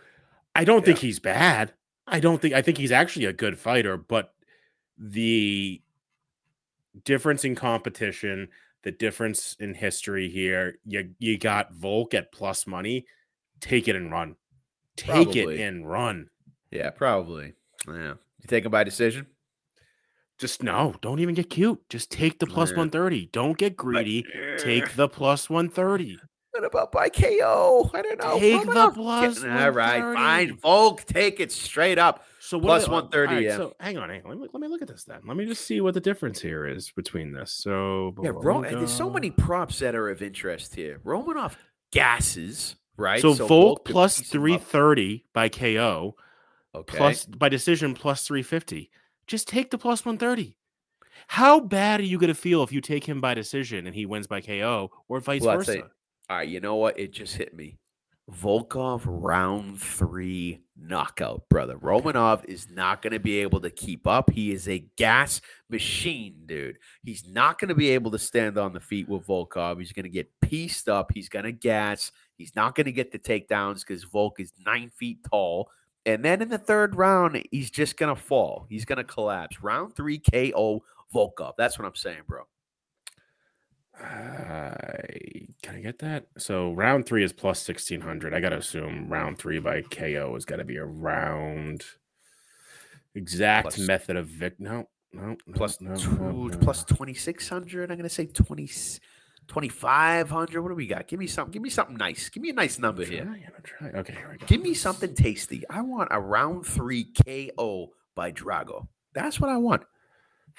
I don't think he's bad. I think he's actually a good fighter, but the difference in competition, the difference in history here, you got Volk at plus money. Take it and run. Yeah, probably. Yeah. You take him by decision? Just no. Don't even get cute. Just take the plus 130. Don't get greedy. Take the plus 130. What about by KO? I don't know. Take the plus. All right, fine. Volk, take it straight up. So plus 130. Right, yeah. So hang on. Let me look at this then. Let me just see what the difference here is between this. So bro, there's so many props that are of interest here. Romanov gasses, right? So Volk plus 330 by KO. Okay. Plus by decision plus 350. Just take the plus 130. How bad are you gonna feel if you take him by decision and he wins by KO or vice versa? All right, you know what? It just hit me. Volkov round 3 knockout, brother. Romanov is not going to be able to keep up. He is a gas machine, dude. He's not going to be able to stand on the feet with Volkov. He's going to get pieced up. He's going to gas. He's not going to get the takedowns because Volk is 9 feet tall. And then in the third round, he's just going to fall. He's going to collapse. Round 3 KO Volkov. That's what I'm saying, bro. Can I get that? So round 3 is plus 1,600. I got to assume round 3 by KO is got to be around exact plus method of Vic. No. Plus 2,600. I'm going to say 2,500. What do we got? Give me something. Give me something nice. Give me a nice number here. Okay, here we go. Give me something tasty. I want a round 3 KO by Drago. That's what I want.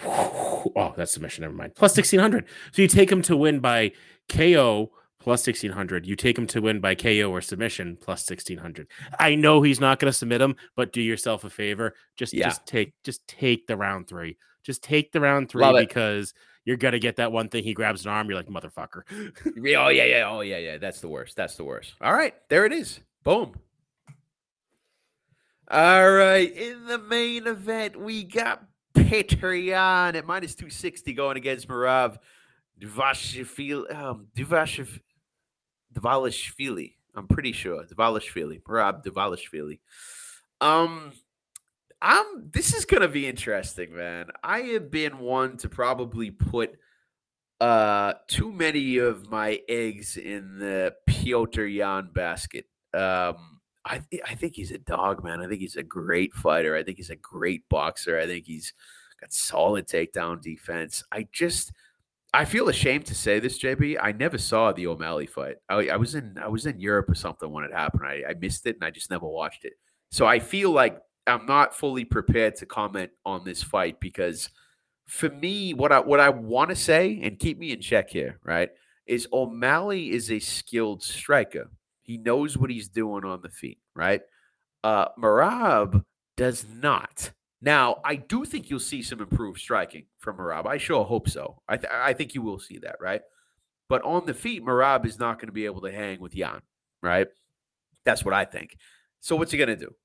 Oh, that's submission. Never mind. Plus 1,600. So you take him to win by KO plus 1,600. You take him to win by KO or submission, plus 1,600. I know he's not going to submit him, but do yourself a favor. Just take the round three. Just take the round three because you're going to get that one thing. He grabs an arm. You're like, motherfucker. Oh, yeah. That's the worst. All right. There it is. Boom. All right. In the main event, we got Petr Yan at minus 260 going against Merab Dvalishvili. I'm pretty sure. Merab Dvalishvili. This is going to be interesting, man. I have been one to probably put too many of my eggs in the Petr Yan basket. I think he's a dog, man. I think he's a great fighter. I think he's a great boxer. I think he's got solid takedown defense. I feel ashamed to say this, JB. I never saw the O'Malley fight. I was in Europe or something when it happened. I missed it, and I just never watched it. So I feel like I'm not fully prepared to comment on this fight because, for me, what I want to say, and keep me in check here, right, is O'Malley is a skilled striker. He knows what he's doing on the feet, right? Merab does not. Now, I do think you'll see some improved striking from Merab. I sure hope so. I think you will see that, right? But on the feet, Merab is not going to be able to hang with Yan, right? That's what I think. So what's he going to do?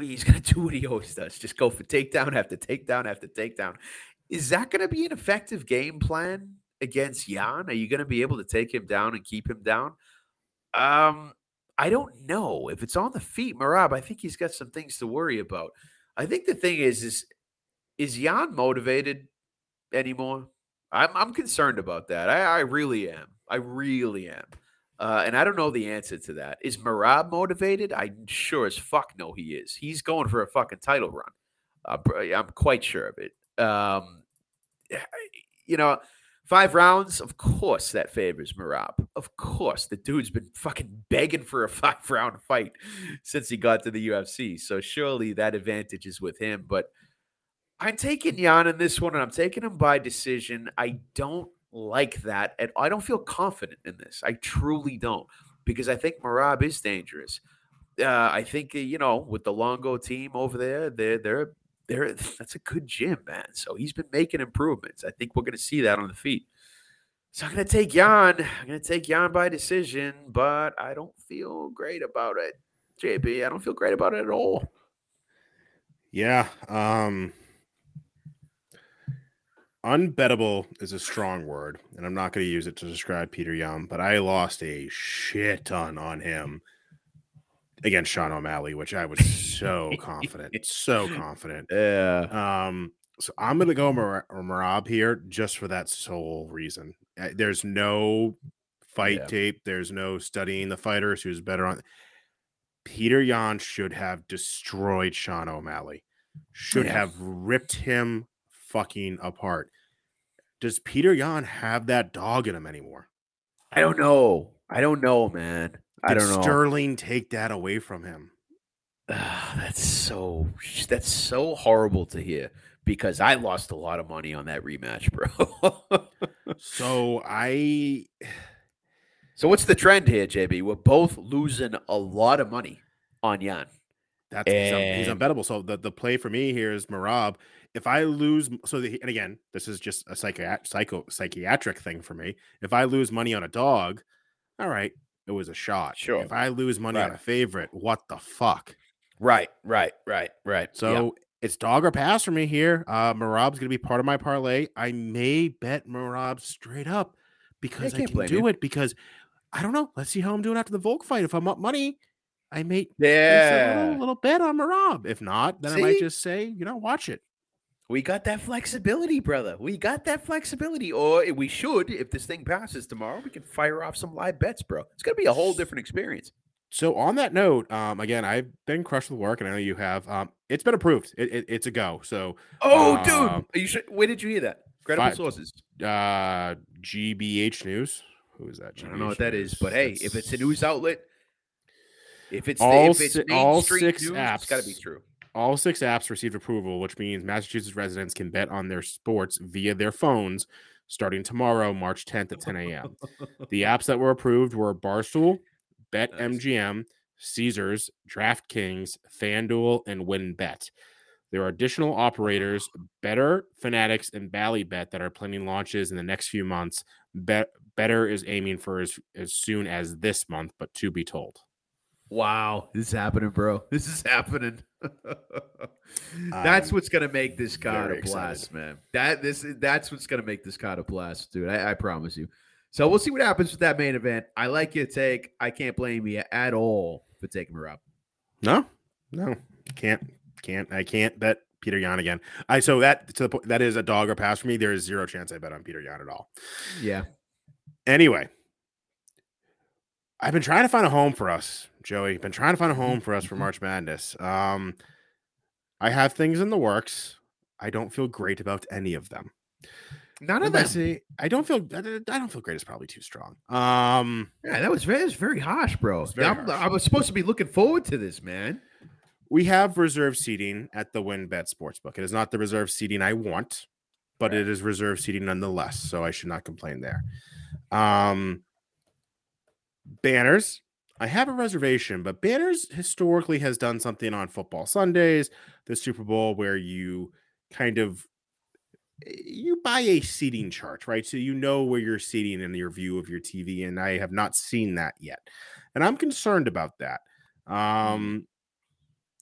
He's going to do what he always does. Just go for takedown after takedown after takedown. Is that going to be an effective game plan against Yan? Are you going to be able to take him down and keep him down? I don't know. If it's on the feet, Merab, I think he's got some things to worry about. I think the thing is Yan motivated anymore? I'm concerned about that. I really am. And I don't know the answer to that. Is Merab motivated? I sure as fuck know he is. He's going for a fucking title run. I'm quite sure of it. You know, 5 rounds, of course that favors Merab. Of course. The dude's been fucking begging for a 5-round fight since he got to the UFC. So surely that advantage is with him. But I'm taking Yan in this one, and I'm taking him by decision. I don't like that. And I don't feel confident in this. I truly don't. Because I think Merab is dangerous. I think, you know, with the Longo team over there, they're that's a good gym, man. So he's been making improvements. I think we're going to see that on the feet. So I'm going to take Yan. I'm going to take Yan by decision, but I don't feel great about it, JB. I don't feel great about it at all. Yeah. Unbettable is a strong word, and I'm not going to use it to describe Petr Yan, but I lost a shit ton on him against Sean O'Malley, which I was so confident. Yeah. So I'm going to go Merab here just for that sole reason. There's no fight tape. There's no studying the fighters who's better on. Petr Yan should have destroyed Sean O'Malley. Should have ripped him fucking apart. Does Petr Yan have that dog in him anymore? I don't know, man. Did Sterling take that away from him? That's so horrible to hear because I lost a lot of money on that rematch, bro. So what's the trend here, JB? We're both losing a lot of money on Yan. He's unbettable. So the play for me here is Merab. If I lose, and again, this is just a psychiatric thing for me. If I lose money on a dog, all right. It was a shot. Sure. If I lose money on a favorite, what the fuck? Right. So it's dog or pass for me here. Merab's going to be part of my parlay. I may bet Merab straight up because I can do it because I don't know. Let's see how I'm doing after the Volk fight. If I'm up money, I may place a little bet on Merab. If not, then I might just say, you know, watch it. We got that flexibility, brother. Or we should, if this thing passes tomorrow, we can fire off some live bets, bro. It's going to be a whole different experience. So on that note, again, I've been crushed with work, and I know you have. It's been approved. It's a go. So, dude. Are you sure? Where did you hear that? Credible sources. GBH News. Who is that? GBH I don't know what that News. Is, but hey, if it's a news outlet, if it's all six news apps, it's got to be true. All 6 apps received approval, which means Massachusetts residents can bet on their sports via their phones starting tomorrow, March 10th at 10 a.m. The apps that were approved were Barstool, BetMGM, Caesars, DraftKings, FanDuel, and Win Bet. There are additional operators, Betr, Fanatics, and BallyBet, that are planning launches in the next few months. Betr is aiming for as soon as this month, but to be told. Wow, this is happening, bro. This is happening. That's what's gonna make this card a blast, man. That's what's gonna make this card a blast, dude. I promise you. So we'll see what happens with that main event. I like your take. I can't blame you at all for taking her up. No, I can't bet Petr Yan again. That is a dog or pass for me. There is zero chance I bet on Petr Yan at all. Yeah. Anyway, I've been trying to find a home for us, Joey. Been trying to find a home for us for March Madness. I have things in the works. I don't feel great about any of them. None of them. I don't feel great is probably too strong. Yeah, that was very harsh, bro. Very harsh. I was supposed to be looking forward to this, man. We have reserve seating at the Win Bet Sportsbook. It is not the reserve seating I want, but It is reserve seating nonetheless, so I should not complain there. Banners. I have a reservation, but Banners historically has done something on Football Sundays, the Super Bowl, where you kind of buy a seating chart, right? So you know where you're seating in your view of your TV, and I have not seen that yet. And I'm concerned about that.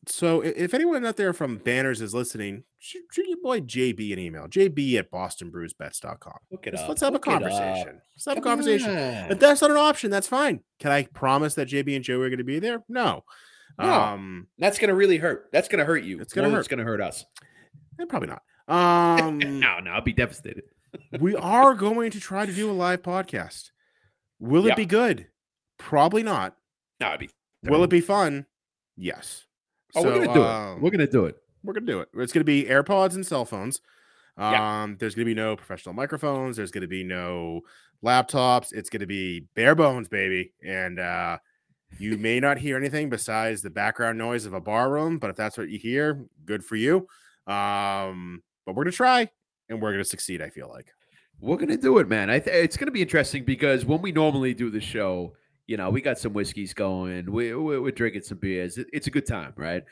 So if anyone out there from Banners is listening, shoot your boy JB an email. JB@BostonBrewsBets.com. Let's have a conversation. If that's not an option, that's fine. Can I promise that JB and Joey are going to be there? No. That's going to really hurt. That's going to hurt you. It's going to hurt us. And probably not. No, I'll be devastated. We are going to try to do a live podcast. Will it be good? Probably not. No, it'd be terrible. Will it be fun? Yes. We're going to do it. It's going to be AirPods and cell phones. There's going to be no professional microphones. There's going to be no laptops. It's going to be bare bones, baby. And you may not hear anything besides the background noise of a bar room, but if that's what you hear, good for you. But we're going to try, and we're going to succeed, I feel like. We're going to do it, man. It's going to be interesting because when we normally do the show, you know, we got some whiskeys going. We're drinking some beers. It's a good time, right?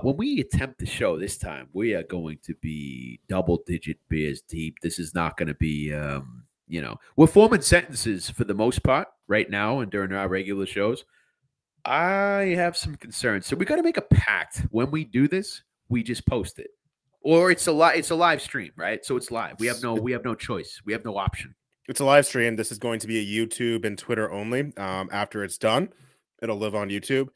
When we attempt the show this time, we are going to be double-digit beers deep. This is not going to be, we're forming sentences for the most part right now and during our regular shows. I have some concerns. So we got to make a pact. When we do this, we just post it. Or it's a live stream, right? So it's live. We have no choice. We have no option. It's a live stream. This is going to be a YouTube and Twitter only. After it's done, it'll live on YouTube.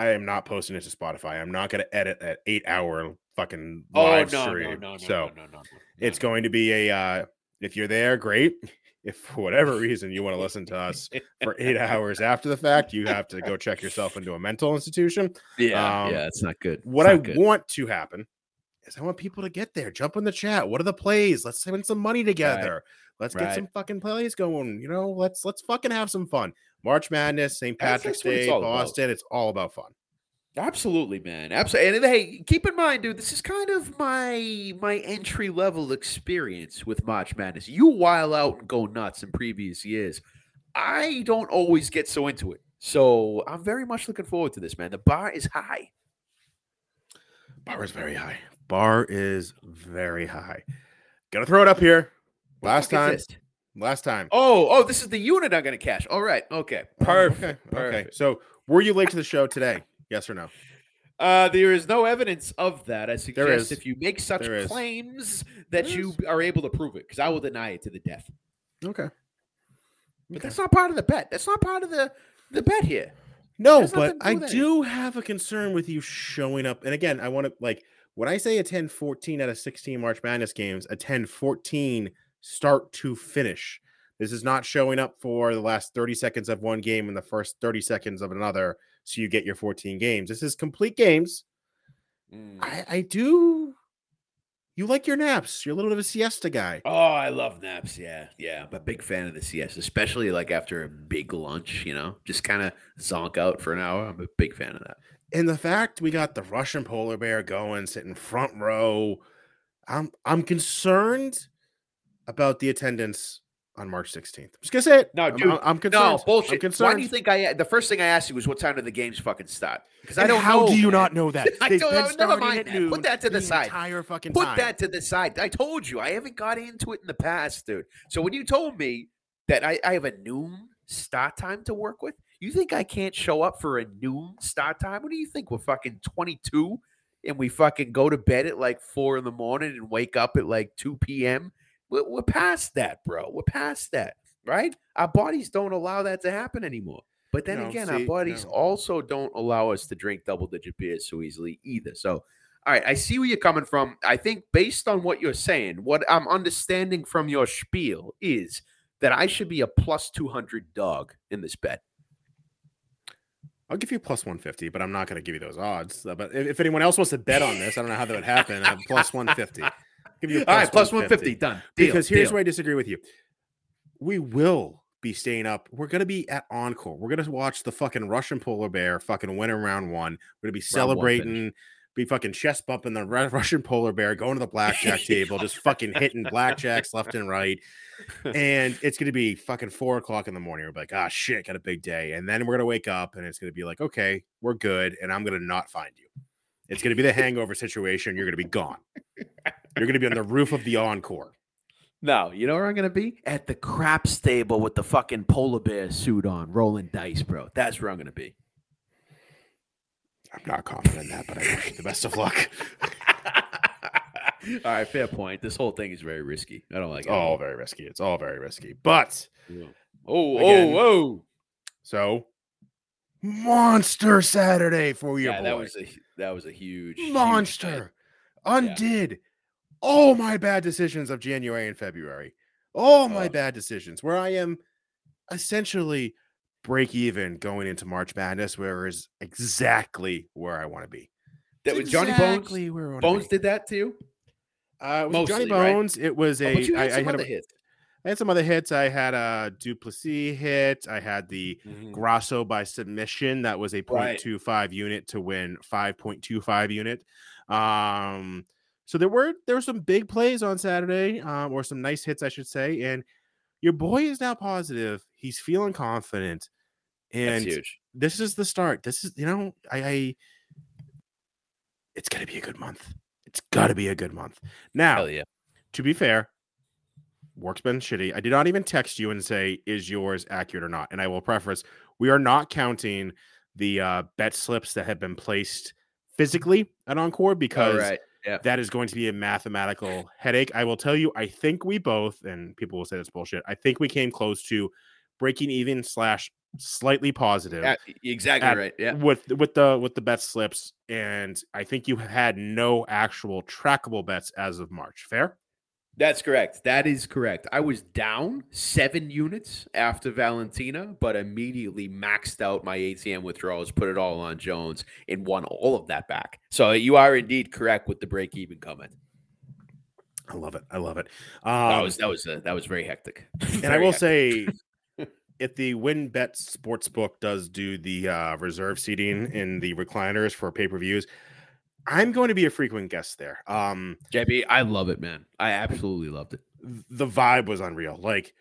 I am not posting it to Spotify. I'm not going to edit an 8-hour fucking live stream. No. It's going to be a, if you're there, great. If for whatever reason you want to listen to us for 8 hours after the fact, you have to go check yourself into a mental institution. Yeah, it's not good. What I want to happen is I want people to get there. Jump in the chat. What are the plays? Let's spend some money together. Right. Let's get some fucking plays going. You know, let's fucking have some fun. March Madness, St. Patrick's Day, Boston. It's all about fun. Absolutely, man. Absolutely. And hey, keep in mind, dude, this is kind of my entry level experience with March Madness. You wild out and go nuts in previous years. I don't always get so into it. So I'm very much looking forward to this, man. The bar is high. Bar is very high. Gotta throw it up here. Last time. Oh, this is the unit I'm going to cash. All right. Okay. Perfect. Okay. So were you late to the show today? Yes or no? There is no evidence of that. I suggest if you make such claims that you are able to prove it, because I will deny it to the death. Okay. But that's not part of the bet. That's not part of the bet here. No, but I do have a concern with you showing up. And again, I want to, like, when I say attend 14 out of 16 March Madness games, attend 14 start to finish. This is not showing up for the last 30 seconds of one game and the first 30 seconds of another, so you get your 14 games. This is complete games. I do. You like your naps. You're a little bit of a siesta guy. Oh, I love naps. Yeah. I'm a big fan of the siesta, especially like after a big lunch, you know, just kind of zonk out for an hour. I'm a big fan of that. And the fact we got the Russian Polar Bear going, sitting front row, I'm concerned about the attendance on March 16th. I'm just going to say it. No, dude. I'm concerned. No, bullshit. I'm concerned. Why do you think the first thing I asked you was what time do the games fucking start? Because I don't know. How do you not know that? I don't know. Never mind that. Put that to the side. Entire fucking time. Put that to the side. I told you. I haven't got into it in the past, dude. So when you told me that I have a noon start time to work with, you think I can't show up for a noon start time? What do you think? We're fucking 22 and we fucking go to bed at like 4 in the morning and wake up at like 2 p.m.? We're past that, bro. We're past that, right? Our bodies don't allow that to happen anymore. But then our bodies also don't allow us to drink double-digit beers so easily either. So, all right, I see where you're coming from. I think based on what you're saying, what I'm understanding from your spiel is that I should be a plus 200 dog in this bet. I'll give you plus 150, but I'm not going to give you those odds. But if anyone else wants to bet on this, I don't know how that would happen. I'm plus 150. Give you a plus all right, plus 150, done. Deal, because here's where I disagree with you. We will be staying up. We're going to be at Encore. We're going to watch the fucking Russian Polar Bear fucking win in round one. We're going to be celebrating, be fucking chest bumping the Russian Polar Bear, going to the blackjack table, just fucking hitting blackjacks left and right. And it's going to be fucking 4 o'clock in the morning. We're like, ah, shit, got a big day. And then we're going to wake up and it's going to be like, okay, we're good. And I'm going to not find you. It's going to be the hangover situation. You're going to be gone. You're going to be on the roof of the Encore. No, you know where I'm going to be? At the craps table with the fucking polar bear suit on, rolling dice, bro. That's where I'm going to be. I'm not confident in that, but I wish you the best of luck. All right, fair point. This whole thing is very risky. I don't like it. It's all very risky. It's all very risky. But. Yeah. Oh. So. Monster Saturday for your boy. That was a huge monster. Huge undid. Yeah. All my bad decisions of January and February. All my bad decisions where I am essentially break even going into March Madness, where is exactly where I want to be. That was exactly Johnny Bones. Where Bones did that to you? It was mostly, Johnny Bones. Right? It was a. I had some other hits. I had a Duplessis hit. I had the Grasso by submission. That was a 0.25 unit to win 5.25 unit. So there were some big plays on Saturday, or some nice hits, I should say. And your boy is now positive. He's feeling confident. And that's huge. This is the start. This is, you know, it's going to be a good month. It's got to be a good month. Now, to be fair, work's been shitty. I did not even text you and say, is yours accurate or not? And I will preface, we are not counting the bet slips that have been placed physically at Encore because that is going to be a mathematical headache. I will tell you, I think we both, and people will say that's bullshit, I think we came close to breaking even / slightly positive. Exactly right. Yeah. With the bet slips. And I think you had no actual trackable bets as of March. Fair? That's correct. That is correct. I was down 7 units after Valentina, but immediately maxed out my ATM withdrawals, put it all on Jones, and won all of that back. So you are indeed correct with the break-even comment. I love it. That was very hectic. And I will say, if the Win Bet Sportsbook does do the reserve seating in the recliners for pay-per-views, I'm going to be a frequent guest there. JB, I love it, man. I absolutely loved it. The vibe was unreal. Like,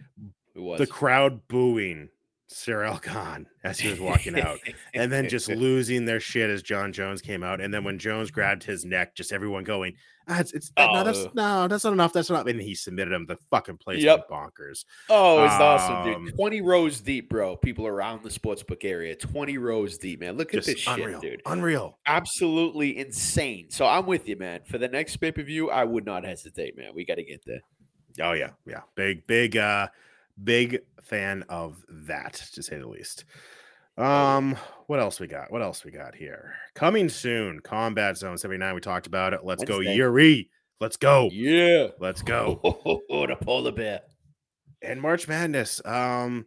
it was. The crowd booing Ciryl Gane as he was walking out, and then just losing their shit as Jon Jones came out. And then when Jones grabbed his neck, just everyone going, that's not enough. That's not. And he submitted him. The fucking place went bonkers. Oh, it's awesome, dude. 20 rows deep, bro. People around the sportsbook area, 20 rows deep, man. Look at this unreal shit, dude. Unreal. Absolutely insane. So I'm with you, man. For the next pay-per-view, I would not hesitate, man. We got to get there. Oh, yeah. Yeah. Big fan of that, to say the least. What else we got here? Coming soon, Combat Zone 79. We talked about it. Let's go, Yuri. Let's go. Yeah. Let's go. Oh, the polar bear. And March Madness. The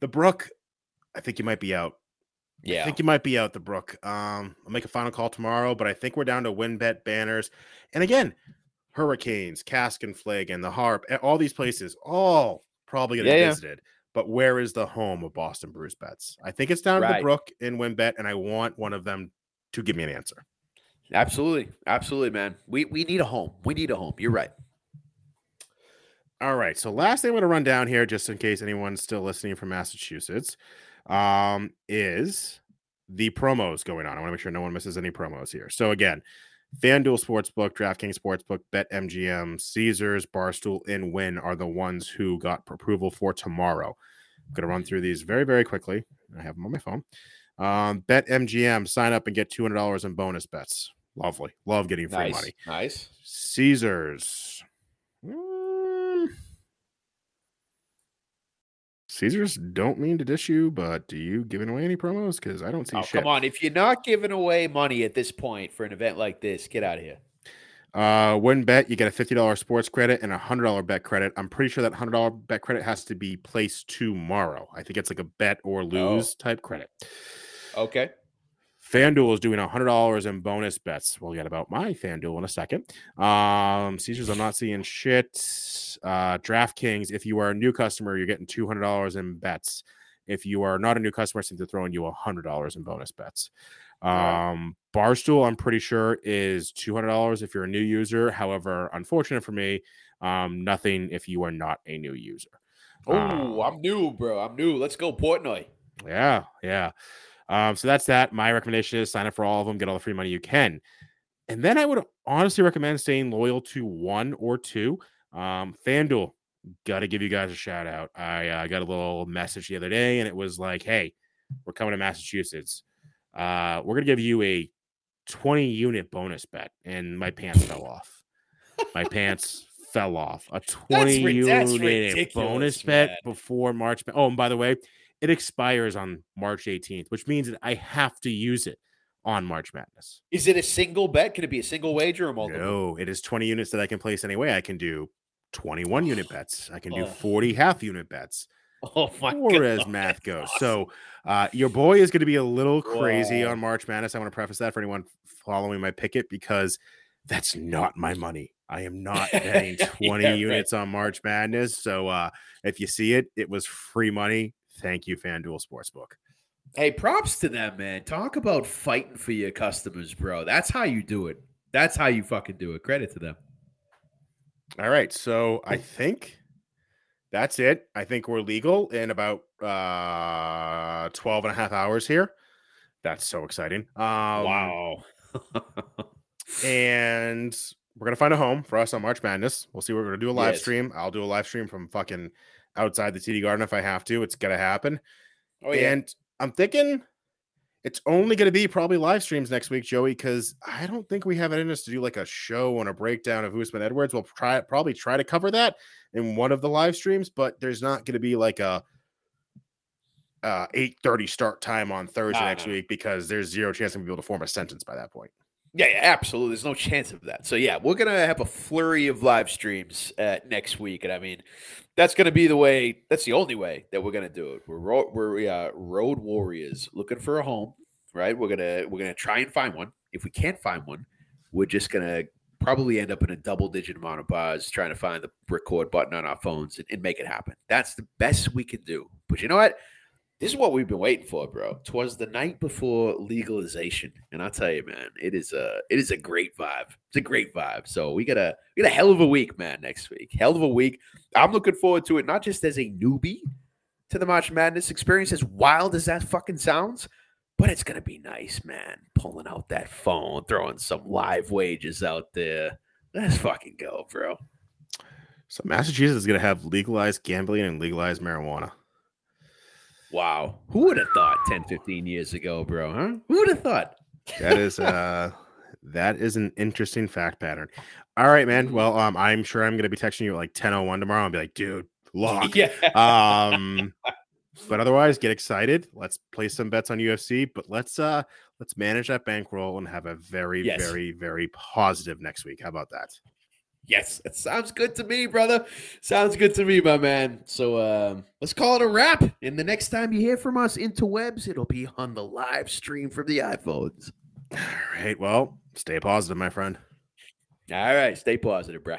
Brook. I think you might be out. Yeah. I think you might be out, the Brook. I'll make a final call tomorrow, but I think we're down to Win Bet banners. And again, Hurricanes, Cask and Flag, and the Harp, all these places, all probably going to be visited. But where is the home of Boston Brews Bets? I think it's down at the Brook in Win Bet, and I want one of them to give me an answer. Absolutely. Absolutely, man. We need a home. You're right. All right. So last thing I'm going to run down here, just in case anyone's still listening from Massachusetts, is the promos going on. I want to make sure no one misses any promos here. So again, FanDuel Sportsbook, DraftKings Sportsbook, BetMGM, Caesars, Barstool, and Wynn are the ones who got approval for tomorrow. I'm going to run through these very, very quickly. I have them on my phone. BetMGM, sign up and get $200 in bonus bets. Lovely. Love getting free money. Nice. Caesars. Caesars don't mean to dish you, but do you giving away any promos? Because I don't see shit. Come on. If you're not giving away money at this point for an event like this, get out of here. Win Bet, you get a $50 sports credit and a $100 bet credit. I'm pretty sure that $100 bet credit has to be placed tomorrow. I think it's like a bet or lose type credit. Okay. FanDuel is doing $100 in bonus bets. We'll get about my FanDuel in a second. Caesars, I'm not seeing shit. DraftKings, if you are a new customer, you're getting $200 in bets. If you are not a new customer, since they're throwing you $100 in bonus bets. Barstool, I'm pretty sure, is $200 if you're a new user. However, unfortunate for me, nothing if you are not a new user. Oh, I'm new, bro. I'm new. Let's go, Portnoy. Yeah, yeah. So that's that. My recommendation is sign up for all of them, get all the free money you can. And then I would honestly recommend staying loyal to one or two. FanDuel, got to give you guys a shout out. I got a little message the other day, and it was like, hey, we're coming to Massachusetts. We're going to give you a 20-unit bonus bet. And my pants fell off. My pants fell off. A 20-unit bonus bet before March. Oh, and by the way, it expires on March 18th, which means that I have to use it on March Madness. Is it a single bet? Could it be a single wager or multiple? No, it is 20 units that I can place anyway. I can do 21 unit bets. I can do 40 half unit bets. Oh, my God. Or as math goes. Awesome. So your boy is going to be a little crazy on March Madness. I want to preface that for anyone following my picket, because that's not my money. I am not betting 20 units on March Madness. So if you see it, it was free money. Thank you, FanDuel Sportsbook. Hey, props to them, man. Talk about fighting for your customers, bro. That's how you do it. That's how you fucking do it. Credit to them. All right. So I think that's it. I think we're legal in about 12 and a half hours here. That's so exciting. Wow. And we're going to find a home for us on March Madness. We'll see what we're going to do. A live stream. I'll do a live stream from fucking outside the TD Garden if I have to. It's going to happen. Oh, yeah. And I'm thinking it's only going to be probably live streams next week, Joey, because I don't think we have it in us to do like a show and a breakdown of Usman Edwards. We'll probably try to cover that in one of the live streams, but there's not going to be like a 8:30 start time on Thursday next week, because there's zero chance I'm going to be able to form a sentence by that point. Yeah, absolutely. There's no chance of that. So, yeah, we're going to have a flurry of live streams next week. And, I mean, that's going to be the way – that's the only way that we're going to do it. We're road warriors looking for a home, right? We're gonna try and find one. If we can't find one, we're just going to probably end up in a double-digit amount of bars trying to find the record button on our phones and make it happen. That's the best we can do. But you know what? This is what we've been waiting for, bro. 'Twas the night before legalization, and I'll tell you, man, it is a great vibe. It's a great vibe. So we got a hell of a week, man. Next week, hell of a week. I'm looking forward to it, not just as a newbie to the March Madness experience, as wild as that fucking sounds, but it's gonna be nice, man. Pulling out that phone, throwing some live wagers out there. Let's fucking go, bro. So Massachusetts is gonna have legalized gambling and legalized marijuana. Wow. Who would have thought 10, 15 years ago, bro? Huh? Who would have thought? That is an interesting fact pattern. All right, man. Well, I'm sure I'm going to be texting you at like 10:01 tomorrow and be like, dude, lock. Yeah. But otherwise, get excited. Let's play some bets on UFC, but let's manage that bankroll and have a very, very, very positive next week. How about that? Yes, that sounds good to me, brother. Sounds good to me, my man. So let's call it a wrap. And the next time you hear from us, interwebs, it'll be on the live stream from the iPhones. All right. Well, stay positive, my friend. All right. Stay positive, bro.